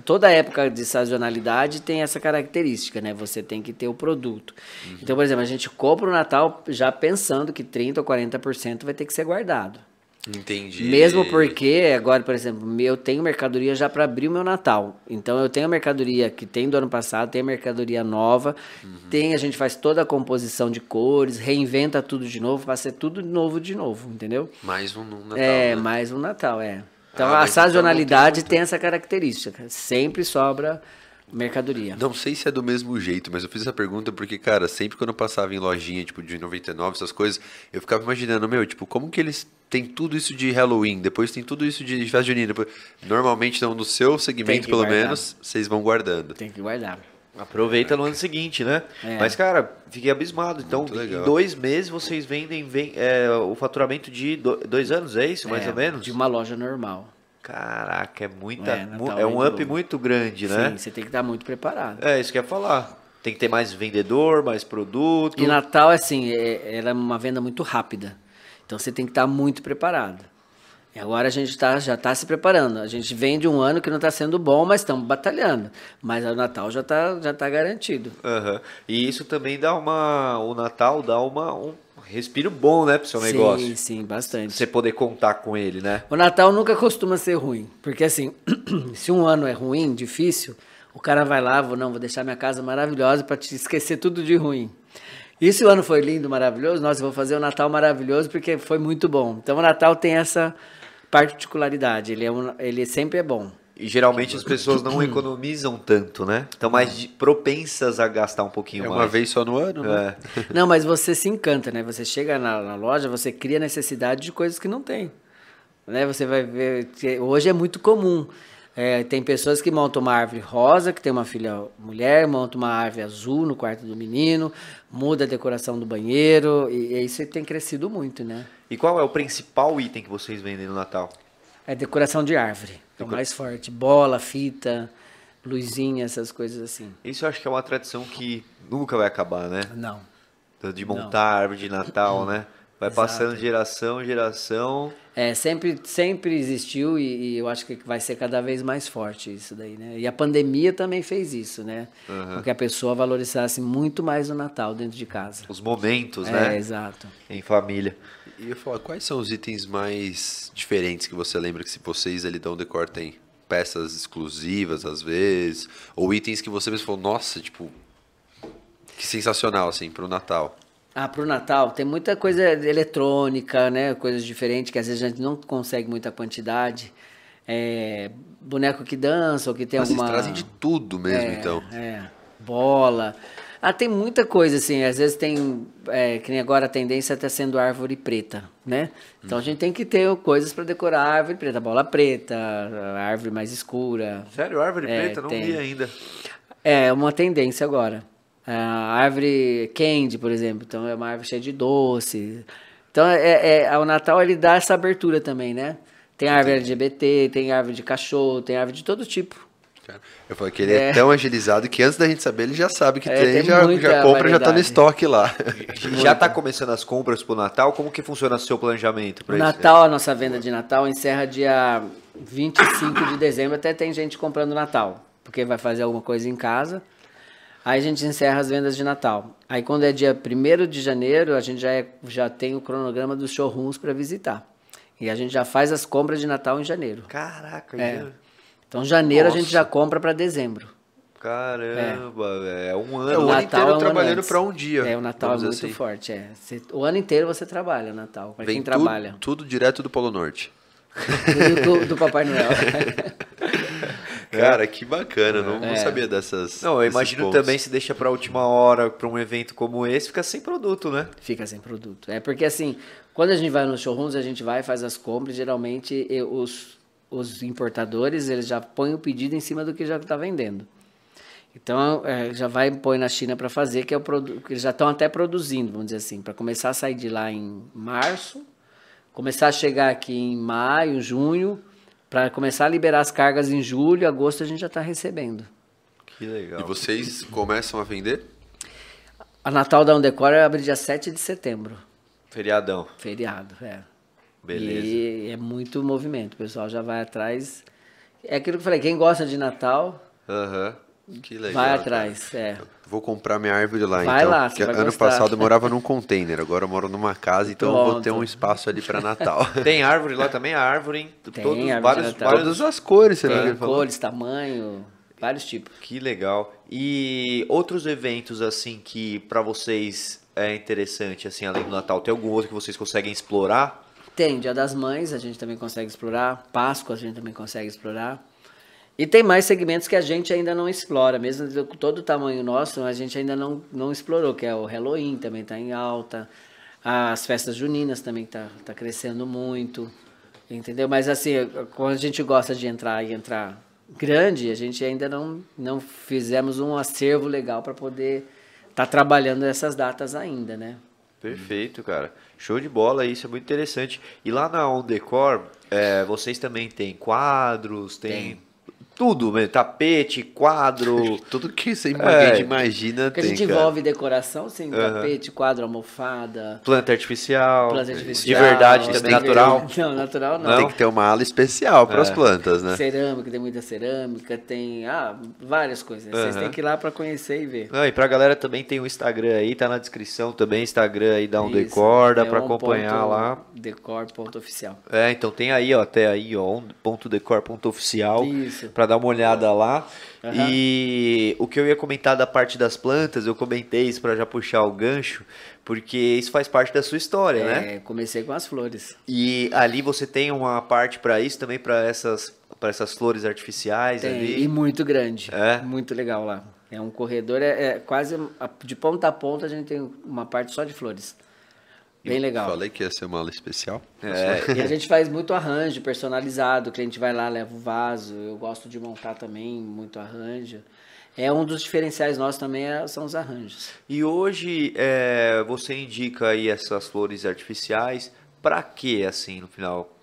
toda época de sazonalidade tem essa característica, né? Você tem que ter o produto. Uhum. Então, por exemplo, a gente compra o Natal já pensando que 30% ou 40% vai ter que ser guardado. Entendi. Mesmo porque, agora, por exemplo, eu tenho mercadoria já para abrir o meu Natal. Então, eu tenho a mercadoria que tem do ano passado, tem a mercadoria nova, tem, a gente faz toda a composição de cores, reinventa tudo de novo, vai ser tudo novo de novo, entendeu? Mais um Natal, né? Mais um Natal, é. Então, a sazonalidade tem essa característica. Sempre sobra mercadoria. Não sei se é do mesmo jeito, mas eu fiz essa pergunta porque, cara, sempre quando eu passava em lojinha, tipo, de 99, essas coisas, eu ficava imaginando, meu, tipo, como que eles têm tudo isso de Halloween, depois tem tudo isso de festa junina, depois... Normalmente, não, no seu segmento, pelo menos, vocês vão guardando. Tem que guardar. Aproveita no ano seguinte, né? É. Mas, cara, fiquei abismado. Então, em 2 meses, vocês vendem o faturamento de 2 anos, é isso, mais ou menos? De uma loja normal. Caraca, é muita. É um up muito grande, né? Sim, você tem que estar muito preparado. É, isso que eu ia falar. Tem que ter mais vendedor, mais produto. E Natal, assim, ela é uma venda muito rápida. Então você tem que estar muito preparado. E agora a gente já está se preparando. A gente vem de um ano que não está sendo bom, mas estamos batalhando. Mas o Natal já tá garantido. Uhum. E isso também dá uma. O Natal dá um respiro bom, né, pro seu negócio. Sim, sim, bastante. Você poder contar com ele, né? O Natal nunca costuma ser ruim, porque assim, se um ano é ruim, difícil, o cara vai lá, vou deixar minha casa maravilhosa para te esquecer tudo de ruim. E se o ano foi lindo, maravilhoso, nossa, eu vou fazer um Natal maravilhoso porque foi muito bom. Então o Natal tem essa particularidade, ele sempre é bom. E geralmente as pessoas não economizam tanto, né? Estão mais propensas a gastar um pouquinho mais. É uma vez só no ano, né? Não, mas você se encanta, né? Você chega na loja, você cria necessidade de coisas que não tem. Né? Você vai ver... Hoje é muito comum. É, tem pessoas que montam uma árvore rosa, que tem uma filha mulher, montam uma árvore azul no quarto do menino, muda a decoração do banheiro, e isso tem crescido muito, né? E qual é o principal item que vocês vendem no Natal? É decoração de árvore. É o mais forte. Bola, fita, luzinha, essas coisas assim. Isso eu acho que é uma tradição que nunca vai acabar, né? Não. De montar árvore de Natal, né? Vai passando geração em geração. É, sempre existiu e eu acho que vai ser cada vez mais forte isso daí, né? E a pandemia também fez isso, né? Uhum. Porque a pessoa valorizasse muito mais o Natal dentro de casa. Os momentos, né? É, exato. Em família. E eu falo, quais são os itens mais diferentes que você lembra que se vocês ali da On Decor tem peças exclusivas, às vezes, ou itens que você mesmo falou, nossa, tipo, que sensacional, assim, pro Natal? Ah, pro Natal tem muita coisa eletrônica, né, coisas diferentes que às vezes a gente não consegue muita quantidade, boneco que dança ou que tem alguma... Vocês trazem de tudo mesmo, então. É, bola... Ah, tem muita coisa, assim, às vezes tem, que nem agora a tendência está sendo árvore preta, né? Então a gente tem que ter coisas para decorar a árvore preta, bola preta, árvore mais escura. Sério, árvore preta? Não vi ainda. É uma tendência agora. A árvore candy, por exemplo, então é uma árvore cheia de doce. Então o Natal ele dá essa abertura também, né? Tem árvore LGBT, tem árvore de cachorro, tem árvore de todo tipo. Eu falei que ele é tão agilizado que antes da gente saber, ele já sabe que tem, já compra, já tá no estoque lá. Já tá começando as compras pro Natal? Como que funciona o seu planejamento para isso? Natal, a nossa venda de Natal encerra dia 25 de dezembro, até tem gente comprando Natal, porque vai fazer alguma coisa em casa. Aí a gente encerra as vendas de Natal. Aí quando é dia 1º de janeiro, a gente já tem o cronograma dos showrooms para visitar. E a gente já faz as compras de Natal em janeiro. Caraca, então, janeiro a gente já compra para dezembro. Caramba, é um ano. O ano inteiro trabalhando para um dia. É, o Natal é muito forte. É. O ano inteiro você trabalha, Natal. Para quem trabalha. Tudo direto do Polo Norte. do Papai Noel. Cara, que bacana, não sabia dessas. Não, eu imagino também se deixa pra última hora, pra um evento como esse, fica sem produto, né? Fica sem produto. É porque assim, quando a gente vai nos showrooms, a gente vai e faz as compras, geralmente os importadores, eles já põem o pedido em cima do que já está vendendo. Então, já vai e põe na China para fazer, que é o produto que eles já estão até produzindo, vamos dizer assim, para começar a sair de lá em março, começar a chegar aqui em maio, junho, para começar a liberar as cargas em julho, agosto a gente já está recebendo. Que legal. E vocês começam a vender? A Natal da On Decor abre dia 7 de setembro. Feriadão. Feriado, Beleza. E é muito movimento, o pessoal já vai atrás. É aquilo que eu falei, quem gosta de Natal Que legal. Vai atrás, cara. É. Vou comprar minha árvore lá, vai então. Lá, você vai gostar. Passado eu morava num container, agora eu moro numa casa, então eu vou ter um espaço ali para Natal. Tem árvore lá também, a árvore, hein? Tem todos, várias as cores, você tem cores, tamanho, vários tipos. Que legal. E outros eventos assim que para vocês é interessante, assim, além do Natal, tem algum outro que vocês conseguem explorar? Tem, Dia das Mães a gente também consegue explorar, Páscoa a gente também consegue explorar. E tem mais segmentos que a gente ainda não explora, mesmo com todo o tamanho nosso, a gente ainda não explorou, que é o Halloween, também está em alta, as festas juninas também tá crescendo muito, entendeu? Mas assim, quando a gente gosta de entrar grande, a gente ainda não fizemos um acervo legal para poder estar trabalhando essas datas ainda, né? Perfeito, cara. Show de bola, isso é muito interessante. E lá na On Decor, vocês também têm quadros, tem... Tudo, mesmo, tapete, quadro... Tudo que você imagina tem, a gente envolve decoração, sim, tapete, quadro, almofada... Planta artificial... De verdade, também natural? Não, natural não. Tem que ter uma ala especial para as plantas, né? Cerâmica, tem muita cerâmica, tem várias coisas. Vocês têm que ir lá para conhecer e ver. Ah, e para a galera também tem o Instagram aí, tá na descrição também, Instagram aí da On Decor, dá para acompanhar lá. decor.oficial. É, então tem aí, ó, até aí, ó, on.decor.oficial. Isso. Para dar uma olhada lá. E o que eu ia comentar da parte das plantas, eu comentei isso para já puxar o gancho, porque isso faz parte da sua história, né? É, comecei com as flores. E ali você tem uma parte para isso também, para essas flores artificiais. Tem, ali. E muito grande, muito legal lá. É um corredor, quase de ponta a ponta a gente tem uma parte só de flores. Bem legal. Falei que ia ser uma aula especial. É. E a gente faz muito arranjo personalizado, o cliente vai lá, leva o vaso, eu gosto de montar também muito arranjo. É um dos diferenciais nossos também, são os arranjos. E hoje você indica aí essas flores artificiais, para quê assim no final?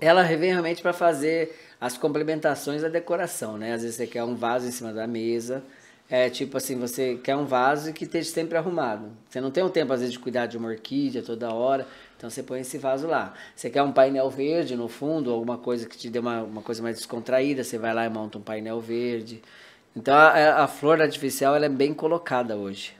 Ela vem realmente para fazer as complementações da decoração, né? Às vezes você quer um vaso em cima da mesa... É tipo assim, você quer um vaso que esteja sempre arrumado. Você não tem o tempo, às vezes, de cuidar de uma orquídea toda hora, então você põe esse vaso lá. Você quer um painel verde no fundo, alguma coisa que te dê uma coisa mais descontraída, você vai lá e monta um painel verde. Então a flor artificial ela é bem colocada hoje.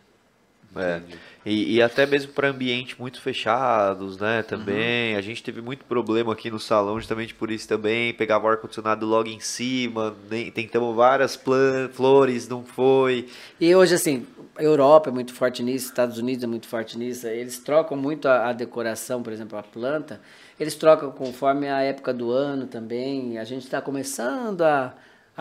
É. E até mesmo para ambientes muito fechados, né, também, a gente teve muito problema aqui no salão justamente por isso também, pegava o ar-condicionado logo em cima, tentamos várias flores, não foi. E hoje assim, a Europa é muito forte nisso, Estados Unidos é muito forte nisso, eles trocam muito a decoração, por exemplo, a planta, eles trocam conforme a época do ano também, a gente está começando a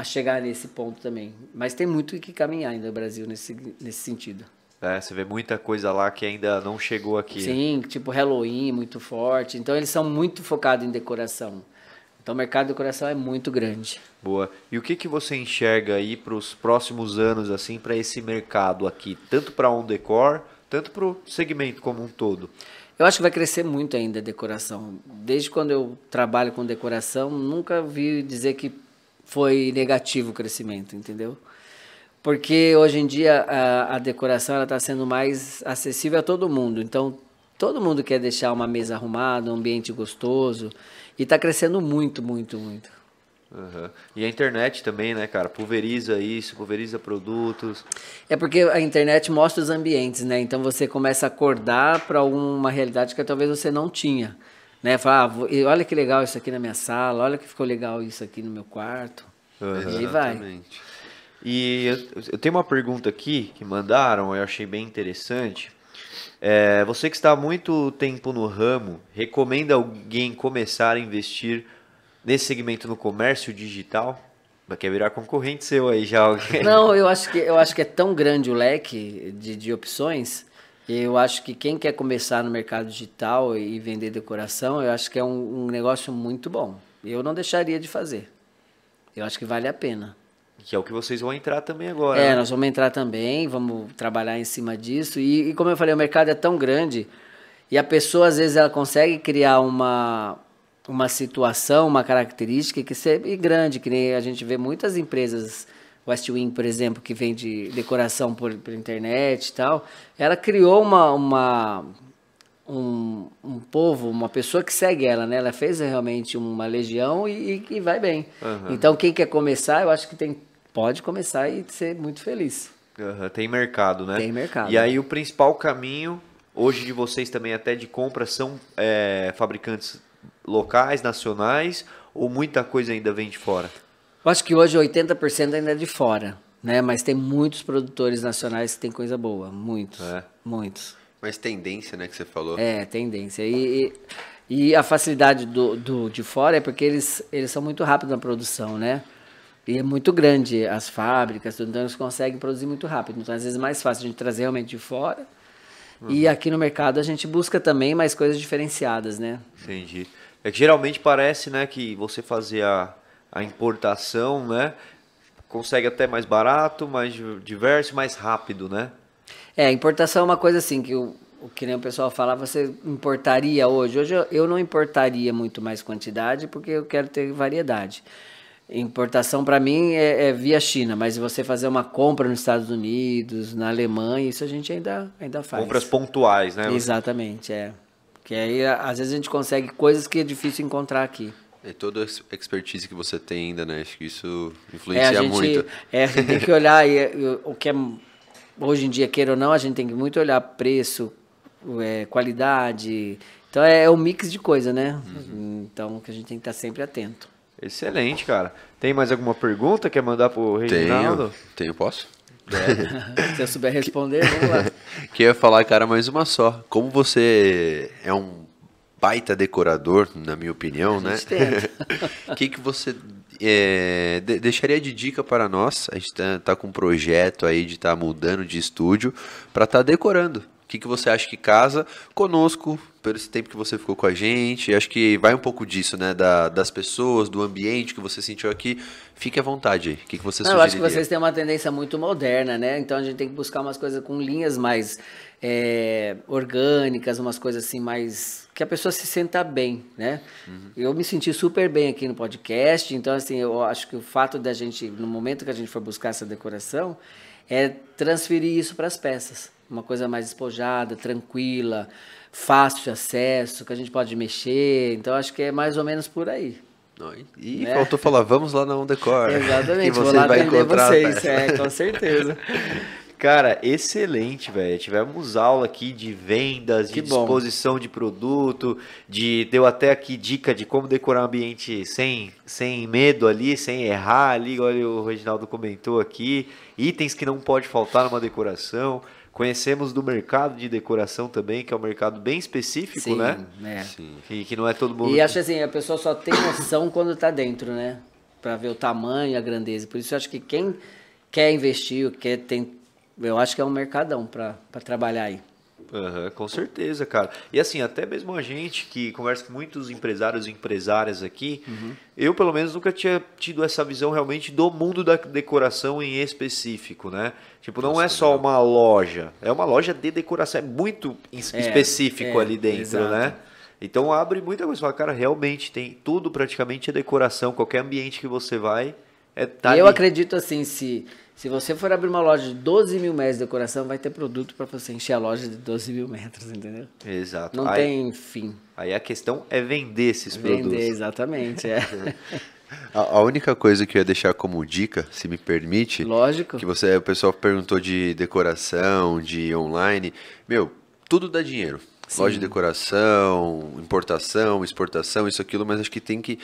chegar nesse ponto também, mas tem muito que caminhar ainda no Brasil nesse sentido. É, você vê muita coisa lá que ainda não chegou aqui. Sim, tipo Halloween, muito forte. Então, eles são muito focados em decoração. Então, o mercado de decoração é muito grande. Boa. E o que você enxerga aí para os próximos anos, assim, para esse mercado aqui? Tanto para On Decor, tanto para o segmento como um todo? Eu acho que vai crescer muito ainda a decoração. Desde quando eu trabalho com decoração, nunca vi dizer que foi negativo o crescimento, entendeu? Porque hoje em dia a decoração está sendo mais acessível a todo mundo. Então, todo mundo quer deixar uma mesa arrumada, um ambiente gostoso. E está crescendo muito, muito, muito. Uhum. E a internet também, né, cara? Pulveriza isso, pulveriza produtos. É porque a internet mostra os ambientes, né? Então, você começa a acordar para alguma realidade que talvez você não tinha. Né? Fala, olha que legal isso aqui na minha sala, olha que ficou legal isso aqui no meu quarto. Uhum. E aí vai. Exatamente. E eu tenho uma pergunta aqui que mandaram, eu achei bem interessante. Você que está há muito tempo no ramo, recomenda alguém começar a investir nesse segmento no comércio digital? Quer virar concorrente seu aí já? Alguém? Não, eu acho que é tão grande o leque de opções. Eu acho que quem quer começar no mercado digital e vender decoração, eu acho que é um negócio muito bom. Eu não deixaria de fazer. Eu acho que vale a pena. Que é o que vocês vão entrar também agora. É, né? Nós vamos entrar também, vamos trabalhar em cima disso. E como eu falei, o mercado é tão grande e a pessoa, às vezes, ela consegue criar uma situação, uma característica que é grande, que nem a gente vê muitas empresas, Westwing, por exemplo, que vende decoração por internet e tal. Ela criou um povo, uma pessoa que segue ela, né? Ela fez realmente uma legião e vai bem. Então, quem quer começar, eu acho que tem pode começar e ser muito feliz. Uhum, tem mercado, né? Tem mercado. E aí o principal caminho hoje de vocês também até de compra são fabricantes locais, nacionais, ou muita coisa ainda vem de fora? Eu acho que hoje 80% ainda é de fora, né? Mas tem muitos produtores nacionais que tem coisa boa, muitos, muitos. Mas tendência, né, que você falou. É, tendência. E a facilidade de fora é porque eles são muito rápidos na produção, né? E é muito grande as fábricas, então eles conseguem produzir muito rápido. Então, às vezes, é mais fácil a gente trazer realmente de fora. Uhum. E aqui no mercado a gente busca também mais coisas diferenciadas, né? Entendi. É que geralmente parece, né, que você fazer a importação, né, consegue até mais barato, mais diverso, mais rápido, né? É, importação é uma coisa assim, que nem o pessoal fala, você importaria hoje. Hoje eu não importaria muito mais quantidade, porque eu quero ter variedade. Importação para mim é via China, mas você fazer uma compra nos Estados Unidos, na Alemanha, isso a gente ainda faz. Compras pontuais, né? Exatamente, é. Porque aí às vezes a gente consegue coisas que é difícil encontrar aqui. É toda a expertise que você tem ainda, né? Acho que isso influencia muito. É, a gente tem que olhar o que é... Hoje em dia, queira ou não, a gente tem que muito olhar preço, qualidade. Então, é um mix de coisa, né? Uhum. Então, que a gente tem que estar sempre atento. Excelente, cara. Tem mais alguma pergunta? Quer mandar pro Reginaldo? Tenho, posso? É. Se eu souber responder, vamos lá. Queria falar, cara, mais uma só. Como você é um baita decorador, na minha opinião, né? O que você... deixaria de dica para nós? A gente está com um projeto aí de estar mudando de estúdio para estar decorando. O que você acha que casa conosco, pelo esse tempo que você ficou com a gente? Acho que vai um pouco disso, né? Das pessoas, do ambiente que você sentiu aqui. Fique à vontade aí. O que você sugeriria? Eu acho que vocês têm uma tendência muito moderna, né? Então a gente tem que buscar umas coisas com linhas mais orgânicas, umas coisas assim mais... que a pessoa se senta bem, né? Uhum. Eu me senti super bem aqui no podcast, então, assim, eu acho que o fato da gente, no momento que a gente for buscar essa decoração, é transferir isso para as peças. Uma coisa mais despojada, tranquila, fácil de acesso, que a gente pode mexer. Então, acho que é mais ou menos por aí. E faltou falar, vamos lá na On Decor. Exatamente, vou lá atender vocês, com certeza. Cara, excelente, velho. Tivemos aula aqui de vendas, de disposição de produto, deu até aqui dica de como decorar um ambiente sem medo ali, sem errar ali, olha, o Reginaldo comentou aqui, itens que não pode faltar numa decoração. Conhecemos do mercado de decoração também, que é um mercado bem específico, sim, né? Sim. Que não é todo mundo... E acho assim, a pessoa só tem noção quando tá dentro, né? Pra ver o tamanho, a grandeza. Por isso eu acho que quem quer investir, eu acho que é um mercadão para trabalhar aí. Uhum, com certeza, cara. E assim, até mesmo a gente que conversa com muitos empresários e empresárias aqui, uhum. Eu pelo menos nunca tinha tido essa visão realmente do mundo da decoração em específico, né? Tipo, não é só uma loja, é uma loja de decoração, é muito específico ali dentro, exato. Né? Então abre muita coisa, fala, cara, realmente tem tudo praticamente é decoração, qualquer ambiente que você vai... Eu acredito assim, se você for abrir uma loja de 12 mil metros de decoração, vai ter produto para você encher a loja de 12 mil metros, entendeu? Exato. Não tem fim. Aí a questão é vender esses produtos. Vender, exatamente, A única coisa que eu ia deixar como dica, se me permite... Lógico. Que o pessoal perguntou de decoração, de online... Meu, tudo dá dinheiro. Sim. Loja de decoração, importação, exportação, isso, aquilo, mas acho que tem que...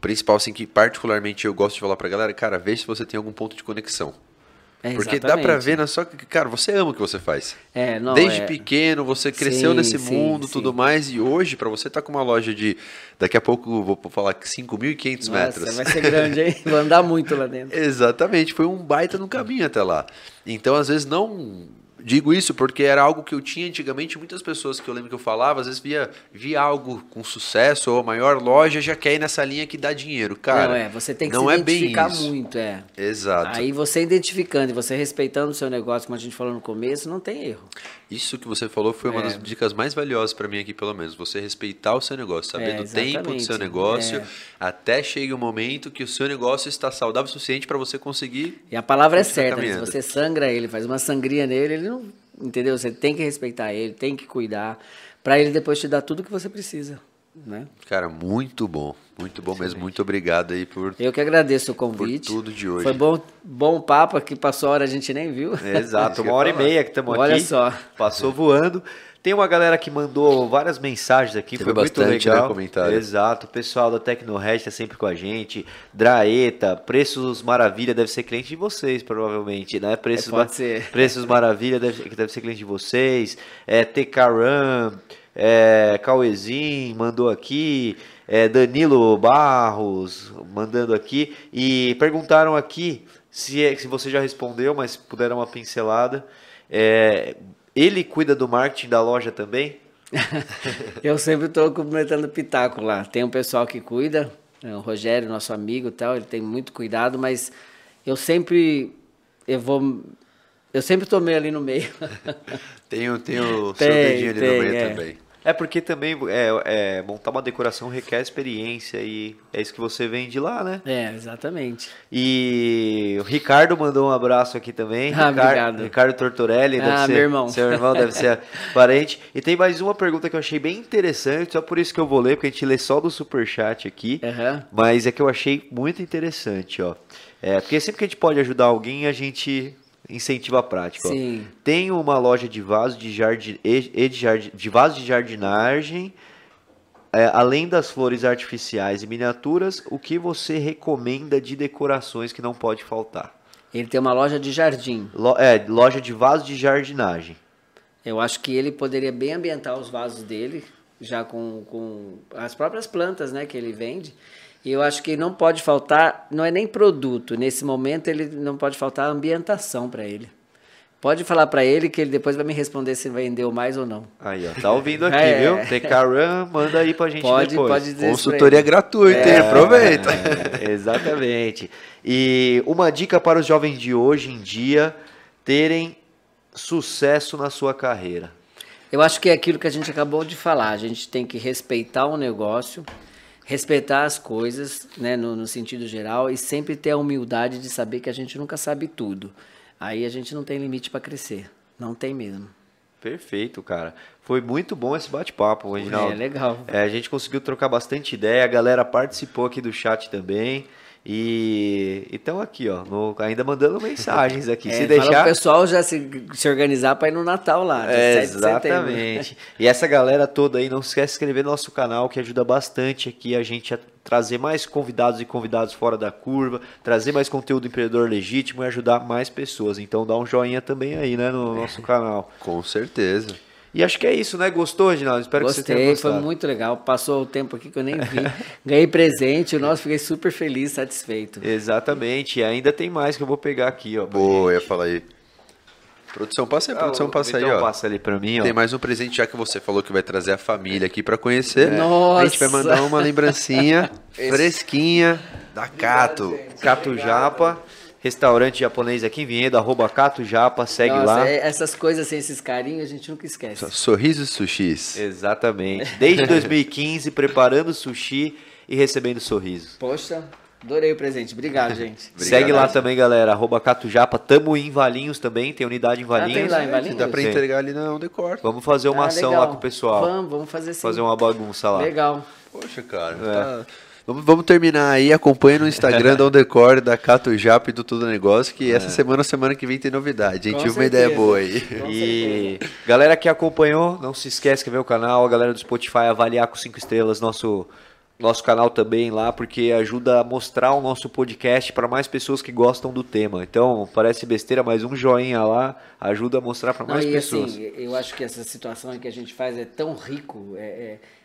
principal, assim, que particularmente eu gosto de falar pra galera, cara, vê se você tem algum ponto de conexão. Porque dá pra ver na sua... Cara, você ama o que você faz. Desde pequeno, você cresceu nesse mundo, tudo mais, e hoje, pra você tá com uma loja de... Daqui a pouco, vou falar, 5.500 metros. Nossa, vai ser grande, hein? Vou andar muito lá dentro. Exatamente, foi um baita no caminho até lá. Então, às vezes, não... Digo isso porque era algo que eu tinha antigamente, muitas pessoas que eu lembro que eu falava, às vezes via algo com sucesso ou a maior loja já quer ir nessa linha que dá dinheiro, cara. Não, você tem que se identificar muito, Exato. Aí você identificando e você respeitando o seu negócio, como a gente falou no começo, não tem erro. Isso que você falou foi uma das dicas mais valiosas para mim aqui, pelo menos, você respeitar o seu negócio, sabendo o tempo do seu negócio, até chega um momento que o seu negócio está saudável o suficiente para você conseguir... E a palavra é certa, se você sangra ele, faz uma sangria nele, ele não, entendeu? Você tem que respeitar ele, tem que cuidar, para ele depois te dar tudo que você precisa. né? Cara, muito bom mesmo. Muito obrigado aí por... Eu que agradeço o convite. Por tudo de hoje. Foi bom papo, aqui passou a hora, a gente nem viu. É, exato, uma hora e meia que estamos aqui. Olha só. Passou voando. Tem uma galera que mandou várias mensagens aqui, foi muito legal. Exato, o pessoal da Tecnored está sempre com a gente. Draeta, Preços Maravilha deve ser cliente de vocês, provavelmente, né? Preços Maravilha deve ser cliente de vocês. É, TKRAM, Cauezin mandou aqui. Danilo Barros mandando aqui. E perguntaram aqui se você já respondeu, mas puder dar uma pincelada. Ele cuida do marketing da loja também? Eu sempre estou complementando o pitaco lá. Tem um pessoal que cuida, o Rogério, nosso amigo e tal, ele tem muito cuidado, mas eu sempre estou meio ali no meio. Tem o seu dedinho ali no meio também. É porque também montar uma decoração requer experiência e é isso que você vende lá, né? É, exatamente. E o Ricardo mandou um abraço aqui também. Ah, obrigado. Ricardo Tortorelli, meu irmão. Seu irmão deve ser parente. E tem mais uma pergunta que eu achei bem interessante, só por isso que eu vou ler, porque a gente lê só do superchat aqui, mas é que eu achei muito interessante, ó. Porque sempre que a gente pode ajudar alguém, a gente... incentiva a prática. Sim. Ó. Tem uma loja de vasos de jardinagem, além das flores artificiais e miniaturas, o que você recomenda de decorações que não pode faltar? Ele tem uma loja de jardim. Loja de vasos de jardinagem. Eu acho que ele poderia bem ambientar os vasos dele, já com as próprias plantas, né, que ele vende. E eu acho que não pode faltar, não é nem produto, nesse momento ele não pode faltar ambientação para ele. Pode falar para ele que ele depois vai me responder se vendeu mais ou não. Aí, ó, tá ouvindo aqui, viu? TKRAM, manda aí pra gente depois. Pode dizer consultoria gratuita, hein? Aproveita. Exatamente. E uma dica para os jovens de hoje em dia terem sucesso na sua carreira. Eu acho que é aquilo que a gente acabou de falar, a gente tem que respeitar o negócio, respeitar as coisas, né, no sentido geral, e sempre ter a humildade de saber que a gente nunca sabe tudo. Aí a gente não tem limite para crescer, não tem mesmo. Perfeito, cara. Foi muito bom esse bate-papo, Reginaldo. É, legal. A gente conseguiu trocar bastante ideia, a galera participou aqui do chat também. E então aqui, ó, ainda mandando mensagens aqui. Se deixar, o pessoal já se organizar para ir no Natal lá. Exatamente. E essa galera toda aí, não se esquece de se inscrever no nosso canal, que ajuda bastante aqui a gente a trazer mais convidados e convidados fora da curva, trazer mais conteúdo empreendedor legítimo e ajudar mais pessoas. Então dá um joinha também aí, né, no nosso canal. Com certeza. E acho que é isso, né? Gostou, Reginaldo? Espero que você tenha gostado. Foi muito legal. Passou o tempo aqui que eu nem vi. Ganhei presente, fiquei super feliz, satisfeito. Exatamente. E ainda tem mais que eu vou pegar aqui, ó. Boa, eu ia falar aí. Produção, passa aí, ó. Passa ali pra mim, ó. Tem mais um presente já que você falou que vai trazer a família aqui pra conhecer. Nossa! A gente vai mandar uma lembrancinha fresquinha da Kato. Kato Japa. Restaurante japonês aqui em Vinhedo, @KatoJapa, segue lá. Essas coisas, assim, esses carinhos, a gente nunca esquece. Sorrisos Sushis. Exatamente. Desde 2015, preparando sushi e recebendo sorrisos. Poxa, adorei o presente. Obrigado, gente. Segue lá também, galera, @KatoJapa. Tamo em Valinhos também, tem unidade em Valinhos. Tem lá em Valinhos? Dá pra entregar ali na On Decor. Vamos fazer uma ação lá com o pessoal. Vamos fazer sim. Fazer uma bagunça lá. Legal. Poxa, cara, tá... Vamos terminar aí, acompanha no Instagram da On Decor, da Kato Japa e do Tudo Negócio, que essa semana que vem tem novidade, hein? Tive uma ideia boa aí. E galera que acompanhou, não se esquece que vê o canal, a galera do Spotify avaliar com 5 estrelas nosso canal também lá, porque ajuda a mostrar o nosso podcast para mais pessoas que gostam do tema. Então, parece besteira, mas um joinha lá ajuda a mostrar para mais pessoas. Assim, eu acho que essa situação que a gente faz é tão rico,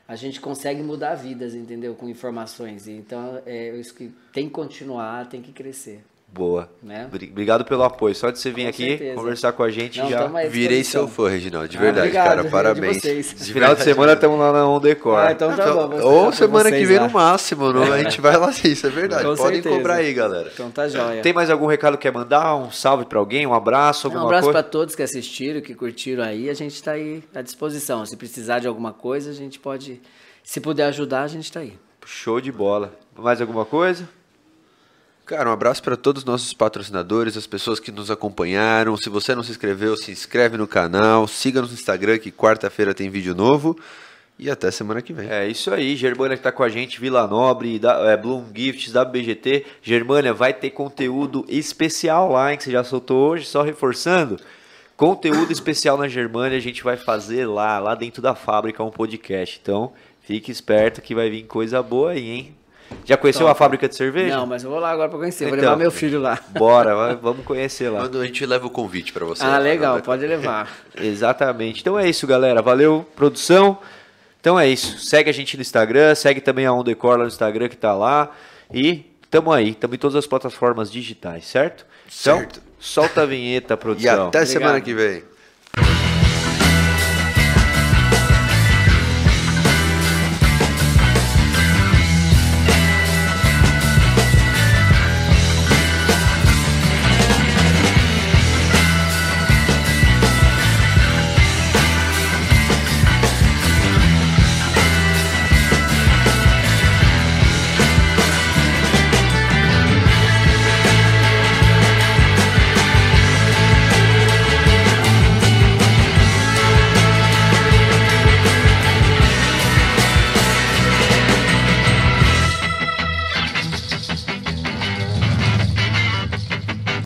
a gente consegue mudar vidas, entendeu? Com informações. Então, isso que tem que continuar, tem que crescer. Boa. Né? Obrigado pelo apoio. Só de você vir aqui conversar com a gente, virei seu fã, Reginaldo. De verdade, cara. Parabéns. De final de semana estamos lá na On Decor. Então tá bom. Ou semana que vem no máximo. A gente vai lá sim, isso é verdade. Podem cobrar aí, galera. Então tá jóia. Tem mais algum recado que quer mandar? Um salve pra alguém? Um abraço? Um abraço pra todos que assistiram, que curtiram aí. A gente tá aí à disposição. Se precisar de alguma coisa, a gente pode... Se puder ajudar, a gente tá aí. Show de bola. Mais alguma coisa? Cara, um abraço para todos os nossos patrocinadores, as pessoas que nos acompanharam. Se você não se inscreveu, se inscreve no canal, siga-nos no Instagram que quarta-feira tem vídeo novo. E até semana que vem. É isso aí, Germânia que está com a gente, Vila Nobre, Bloom Gifts, WBGT. Germânia, vai ter conteúdo especial lá, hein, que você já soltou hoje, só reforçando. Conteúdo especial na Germânia, a gente vai fazer lá dentro da fábrica, um podcast. Então, fique esperto que vai vir coisa boa aí, hein? Já conheceu a fábrica de cerveja? Não, mas eu vou lá agora para conhecer, vou levar meu filho lá. Bora, vamos conhecer lá. A gente leva o convite para você. Ah, legal, pode levar. Exatamente. Então é isso, galera. Valeu, produção. Então é isso. Segue a gente no Instagram, segue também a On Decor lá no Instagram que tá lá. E tamo aí, tamo em todas as plataformas digitais, certo? Então, certo. Solta a vinheta, produção. E até semana que vem.